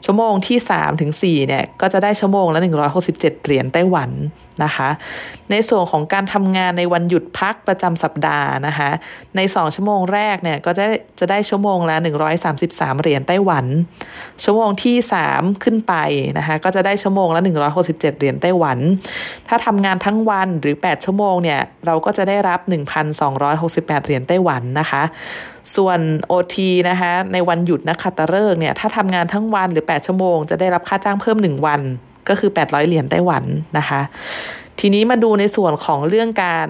ชั่วโมงที่3ถึง4เนี่ยก็จะได้ชั่วโมงละ167เหรียญไต้หวันนะคะในส่วนของการทำงานในวันหยุดพักประจำสัปดาห์นะคะใน2ชั่วโมงแรกเนี่ยก็จะได้ชั่วโมงละ133เหรียญไต้หวันชั่วโมงที่3ขึ้นไปนะคะก็จะได้ชั่วโมงละ167เหรียญไต้หวันถ้าทำงานทั้งวันหรือ8ชั่วโมงเนี่ยเราก็จะได้รับ 1,268 เหรียญไต้หวันนะคะส่วน OT นะคะในวันหยุดนักขัตฤกษ์เนี่ยถ้าทำงานทั้งวันหรือ8ชั่วโมงจะได้รับค่าจ้างเพิ่ม1วันก็คือ800เหรียญไต้หวันนะคะทีนี้มาดูในส่วนของเรื่องการ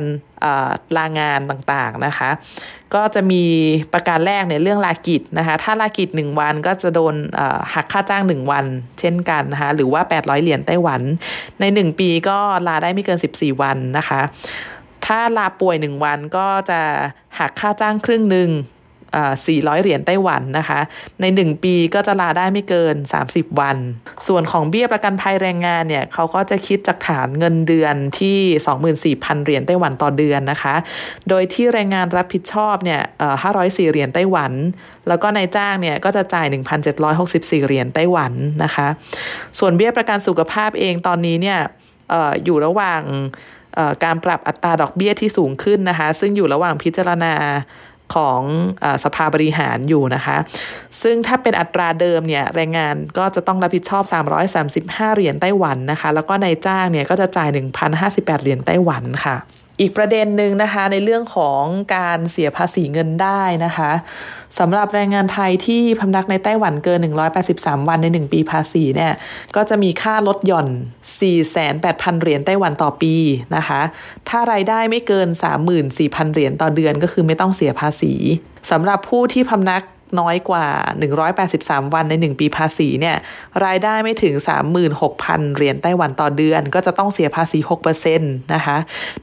ลางานต่างๆนะคะก็จะมีประการแรกในเรื่องลากิจนะคะถ้าลากิจ1วันก็จะโดนหักค่าจ้าง1วันเช่นกันนะคะหรือว่า800เหรียญไต้หวันใน1ปีก็ลาได้ไม่เกิน14วันนะคะถ้าลาป่วย1วันก็จะหักค่าจ้างครึ่งนึง400เหรียญไต้หวันนะคะใน1ปีก็จะลาได้ไม่เกิน30วันส่วนของเบี้ยประกันภัยแรงงานเนี่ยเขาก็จะคิดจากฐานเงินเดือนที่ 24,000 เหรียญไต้หวันต่อเดือนนะคะโดยที่แรงงานรับผิดชอบเนี่ย504เหรียญไต้หวันแล้วก็นายจ้างเนี่ยก็จะจ่าย 1,764 เหรียญไต้หวันนะคะส่วนเบี้ยประกันสุขภาพเองตอนนี้เนี่ยอยู่ระหว่างการปรับอัตราดอกเบี้ยที่สูงขึ้นนะคะซึ่งอยู่ระหว่างพิจารณาของสภาบริหารอยู่นะคะซึ่งถ้าเป็นอัตราเดิมเนี่ยแรงงานก็จะต้องรับผิดชอบ335เหรียญไต้หวันนะคะแล้วก็นายจ้างเนี่ยก็จะจ่าย 1,058 เหรียญไต้หวันค่ะอีกประเด็นหนึ่งนะคะในเรื่องของการเสียภาษีเงินได้นะคะสำหรับแรงงานไทยที่พำนักในไต้หวันเกิน183วันใน1ปีภาษีเนี่ยก็จะมีค่าลดหย่อน 48,000 เหรียญไต้หวันต่อปีนะคะถ้ารายได้ไม่เกิน 34,000 เหรียญต่อเดือนก็คือไม่ต้องเสียภาษีสำหรับผู้ที่พำนัก น้อยกว่า183วันใน1ปีภาษีเนี่ยรายได้ไม่ถึง 36,000 เหรียญไต้หวันต่อเดือนก็จะต้องเสียภาษี 6% นะคะ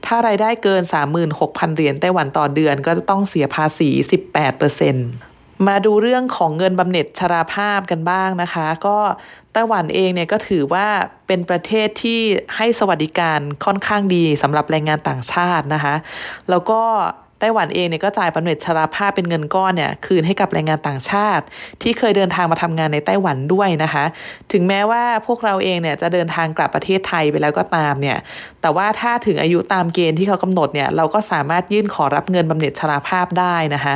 ถ้ารายได้เกิน 36,000 เหรียญไต้หวันต่อเดือนก็จะต้องเสียภาษี 18% มาดูเรื่องของเงินบำเหน็จชราภาพกันบ้างนะคะก็ไต้หวันเองเนี่ยก็ถือว่าเป็นประเทศที่ให้สวัสดิการค่อนข้างดีสำหรับแรงงานต่างชาตินะคะแล้วก็ไต้หวันเองเนี่ยก็จ่ายบำเหน็จชราภาพเป็นเงินก้อนเนี่ยคืนให้กับแรงงานต่างชาติที่เคยเดินทางมาทำงานในไต้หวันด้วยนะคะถึงแม้ว่าพวกเราเองเนี่ยจะเดินทางกลับประเทศไทยไปแล้วก็ตามเนี่ยแต่ว่าถ้าถึงอายุตามเกณฑ์ที่เขากำหนดเนี่ยเราก็สามารถยื่นขอรับเงินบำเหน็จชราภาพได้นะคะ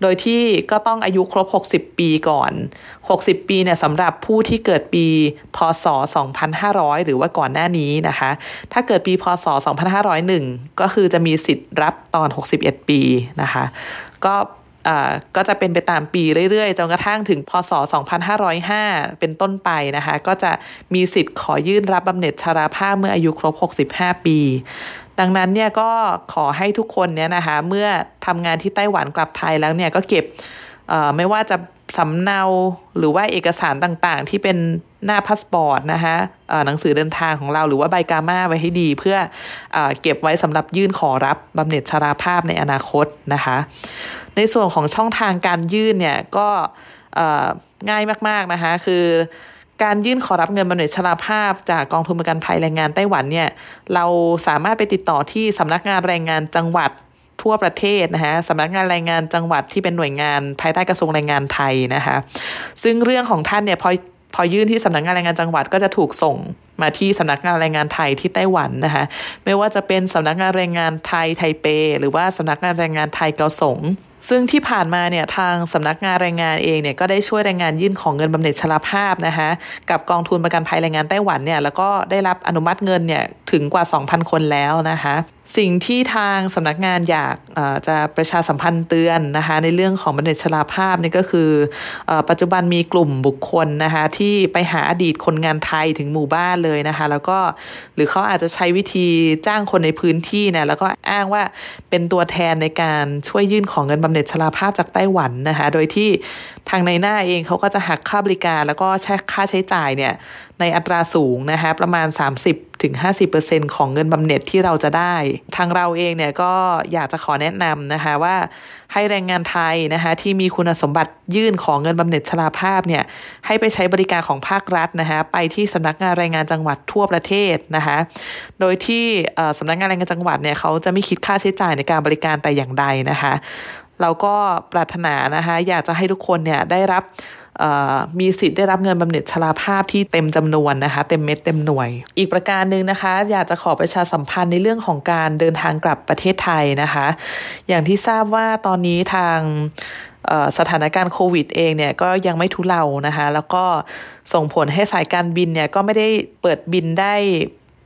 โดยที่ก็ต้องอายุครบ60ปีก่อน60ปีเนี่ยสำหรับผู้ที่เกิดปีพ.ศ. 2500หรือว่าก่อนหน้านี้นะคะถ้าเกิดปีพ.ศ. 2501ก็คือจะมีสิทธิ์รับตอน61ปีนะคะก็จะเป็นไปตามปีเรื่อยๆจนกระทั่งถึงพ.ศ. 2505เป็นต้นไปนะคะก็จะมีสิทธิ์ขอยื่นรับบำเหน็จชราภาพเมื่ออายุครบ65ปีดังนั้นเนี่ยก็ขอให้ทุกคนเนี่ยนะคะเมื่อทำงานที่ไต้หวันกลับไทยแล้วเนี่ยก็เก็บไม่ว่าจะสำเนาหรือว่าเอกสารต่างๆที่เป็นหน้าพาสปอร์ตนะคะหนังสือเดินทางของเราหรือว่าใบกาม่าไว้ให้ดีเพื่อเก็บไว้สำหรับยื่นขอรับบำเหน็จชราภาพในอนาคตนะคะในส่วนของช่องทางการยื่นเนี่ยก็ง่ายมากๆนะคะคือการยื่นขอรับเงินบำเหน็จชราภาพจากกองทุนประกันภัยแรงงานไต้หวันเนี่ยเราสามารถไปติดต่อที่สำนักงานแรงงานจังหวัดทั่วประเทศนะคะสำนักงานแรงงานจังหวัดที่เป็นหน่วยงานภายใต้กระทรวงแรงงานไทยนะคะซึ่งเรื่องของท่านเนี่ยพอยื่นที่สำนักงานแรงงานจังหวัดก็จะถูกส่งมาที่สำนักงานแรงงานไทยที่ไต้หวันนะคะไม่ว่าจะเป็นสำนักงานแรงงานไทยไทเปหรือว่าสำนักงานแรงงานไทยเกาสงซึ่งที่ผ่านมาเนี่ยทางสำนักงานแรงงานเองเนี่ยก็ได้ช่วยแรงงานยื่นของเงินบำเหน็จชราภาพนะคะกับกองทุนประกันภัยแรงงานไต้หวันเนี่ยแล้วก็ได้รับอนุมัติเงินเนี่ยถึงกว่า 2,000 คนแล้วนะคะสิ่งที่ทางสำนักงานอยากจะประชาสัมพันธ์เตือนนะคะในเรื่องของบำเหน็จชราภาพนี่ก็คือปัจจุบันมีกลุ่มบุคคลนะคะที่ไปหาอดีตคนงานไทยถึงหมู่บ้านเลยนะคะแล้วก็หรือเขาอาจจะใช้วิธีจ้างคนในพื้นที่นะแล้วก็อ้างว่าเป็นตัวแทนในการช่วยยื่นของเงินบำเหน็จชราภาพจากไต้หวันนะคะโดยที่ทางในหน้าเองเขาก็จะหักค่าบริการแล้วก็ค่าใช้จ่ายเนี่ยในอัตราสูงนะคะประมาณ 30-50% ของเงินบำเหน็จที่เราจะได้ทางเราเองเนี่ยก็อยากจะขอแนะนำนะคะว่าให้แรงงานไทยนะคะที่มีคุณสมบัติยื่นของเงินบำเหน็จชราภาพเนี่ยให้ไปใช้บริการของภาครัฐนะคะไปที่สำนักงานแรงงานจังหวัดทั่วประเทศนะคะโดยที่สำนักงานแรงงานจังหวัดเนี่ยเขาจะไม่คิดค่าใช้จ่ายในการบริการแต่อย่างใดนะคะเราก็ปรารถนานะคะอยากจะให้ทุกคนเนี่ยได้รับมีสิทธิ์ได้รับเงินบำเหน็จชราภาพที่เต็มจำนวนนะคะเต็มเม็ดเต็มหน่วยอีกประการนึงนะคะอยากจะขอประชาสัมพันธ์ในเรื่องของการเดินทางกลับประเทศไทยนะคะอย่างที่ทราบว่าตอนนี้ทางสถานการณ์โควิดเองเนี่ยก็ยังไม่ทุเลานะคะแล้วก็ส่งผลให้สายการบินเนี่ยก็ไม่ได้เปิดบินได้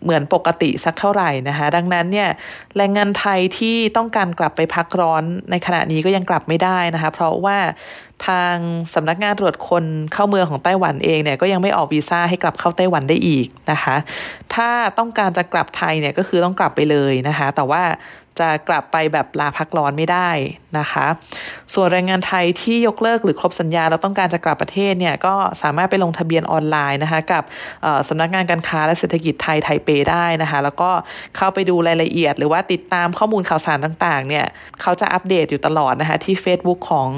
เหมือนปกติสักเท่าไหร่นะคะดังนั้นเนี่ยแรงงานไทยที่ต้องการกลับไปพักร้อนในขณะนี้ก็ยังกลับไม่ได้นะคะเพราะว่าทางสำนักงานตรวจคนเข้าเมืองของไต้หวันเองเนี่ยก็ยังไม่ออกวีซ่าให้กลับเข้าไต้หวันได้อีกนะคะถ้าต้องการจะกลับไทยเนี่ยก็คือต้องกลับไปเลยนะคะแต่ว่าจะกลับไปแบบลาพักร้อนไม่ได้นะคะส่วนแรงงานไทยที่ยกเลิกหรือครบสัญญาแล้วต้องการจะกลับประเทศเนี่ยก็สามารถไปลงทะเบียนออนไลน์นะคะกับสำนักงานการค้าและเศรษฐกิจไทยไทเปได้นะคะแล้วก็เข้าไปดูรายละเอียดหรือว่าติดตามข้อมูลข่าวสารต่างๆเนี่ยเขาจะอัปเดตอยู่ตลอดนะคะที่ Facebook ของ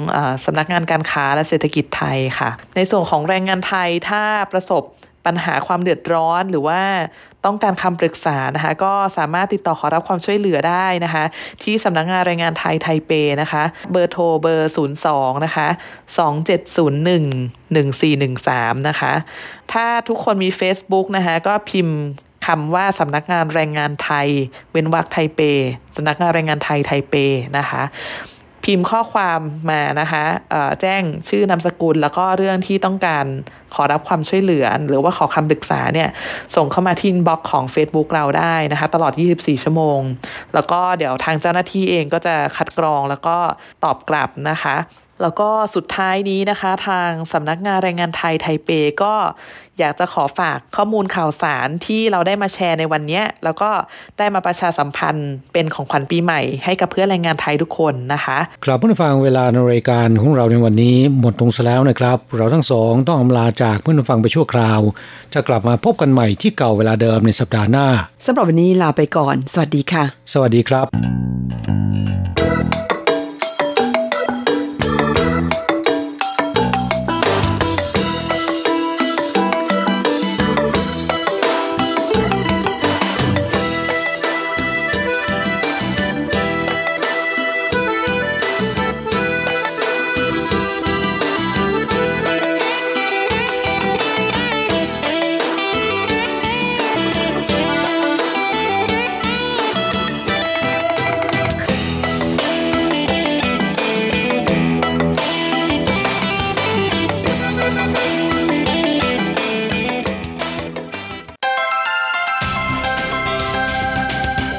สำนักงานการค้าและเศรษฐกิจไทยค่ะในส่วนของแรงงานไทยถ้าประสบปัญหาความเดือดร้อนหรือว่าต้องการคำปรึกษานะคะก็สามารถติดต่อขอรับความช่วยเหลือได้นะคะที่สำนักงานแรงงานไทยไทเปนะคะเบอร์โทรเบอร์02นะคะ2701-1413นะคะถ้าทุกคนมี Facebook นะคะก็พิมพ์คำว่าสำนักงานแรงงานไทยเว้นวรรคไทเปสำนักงานแรงงานไทยไทเปนะคะพิมพ์ข้อความมานะคะแจ้งชื่อนามสกุลแล้วก็เรื่องที่ต้องการขอรับความช่วยเหลือหรือว่าขอคำปรึกษาเนี่ยส่งเข้ามาที่อินบ็อกซ์ของ Facebook เราได้นะคะตลอด24ชั่วโมงแล้วก็เดี๋ยวทางเจ้าหน้าที่เองก็จะคัดกรองแล้วก็ตอบกลับนะคะแล้วก็สุดท้ายนี้นะคะทางสำนักงานแรงงานไทยไทเปก็ อยากจะขอฝากข้อมูลข่าวสารที่เราได้มาแชร์ในวันนี้แล้วก็ได้มาประชาสัมพันธ์เป็นของขวัญปีใหม่ให้กับเพื่อนแรงงานไทยทุกคนนะคะครับผู้ฟังเวลาในรายการของเราในวันนี้หมดลงแล้วนะครับเราทั้งสองต้องอำลาจากผู้ฟังไปชั่วคราวจะกลับมาพบกันใหม่ที่เก่าเวลาเดิมในสัปดาห์หน้าสำหรับวันนี้ลาไปก่อนสวัสดีค่ะสวัสดีครับ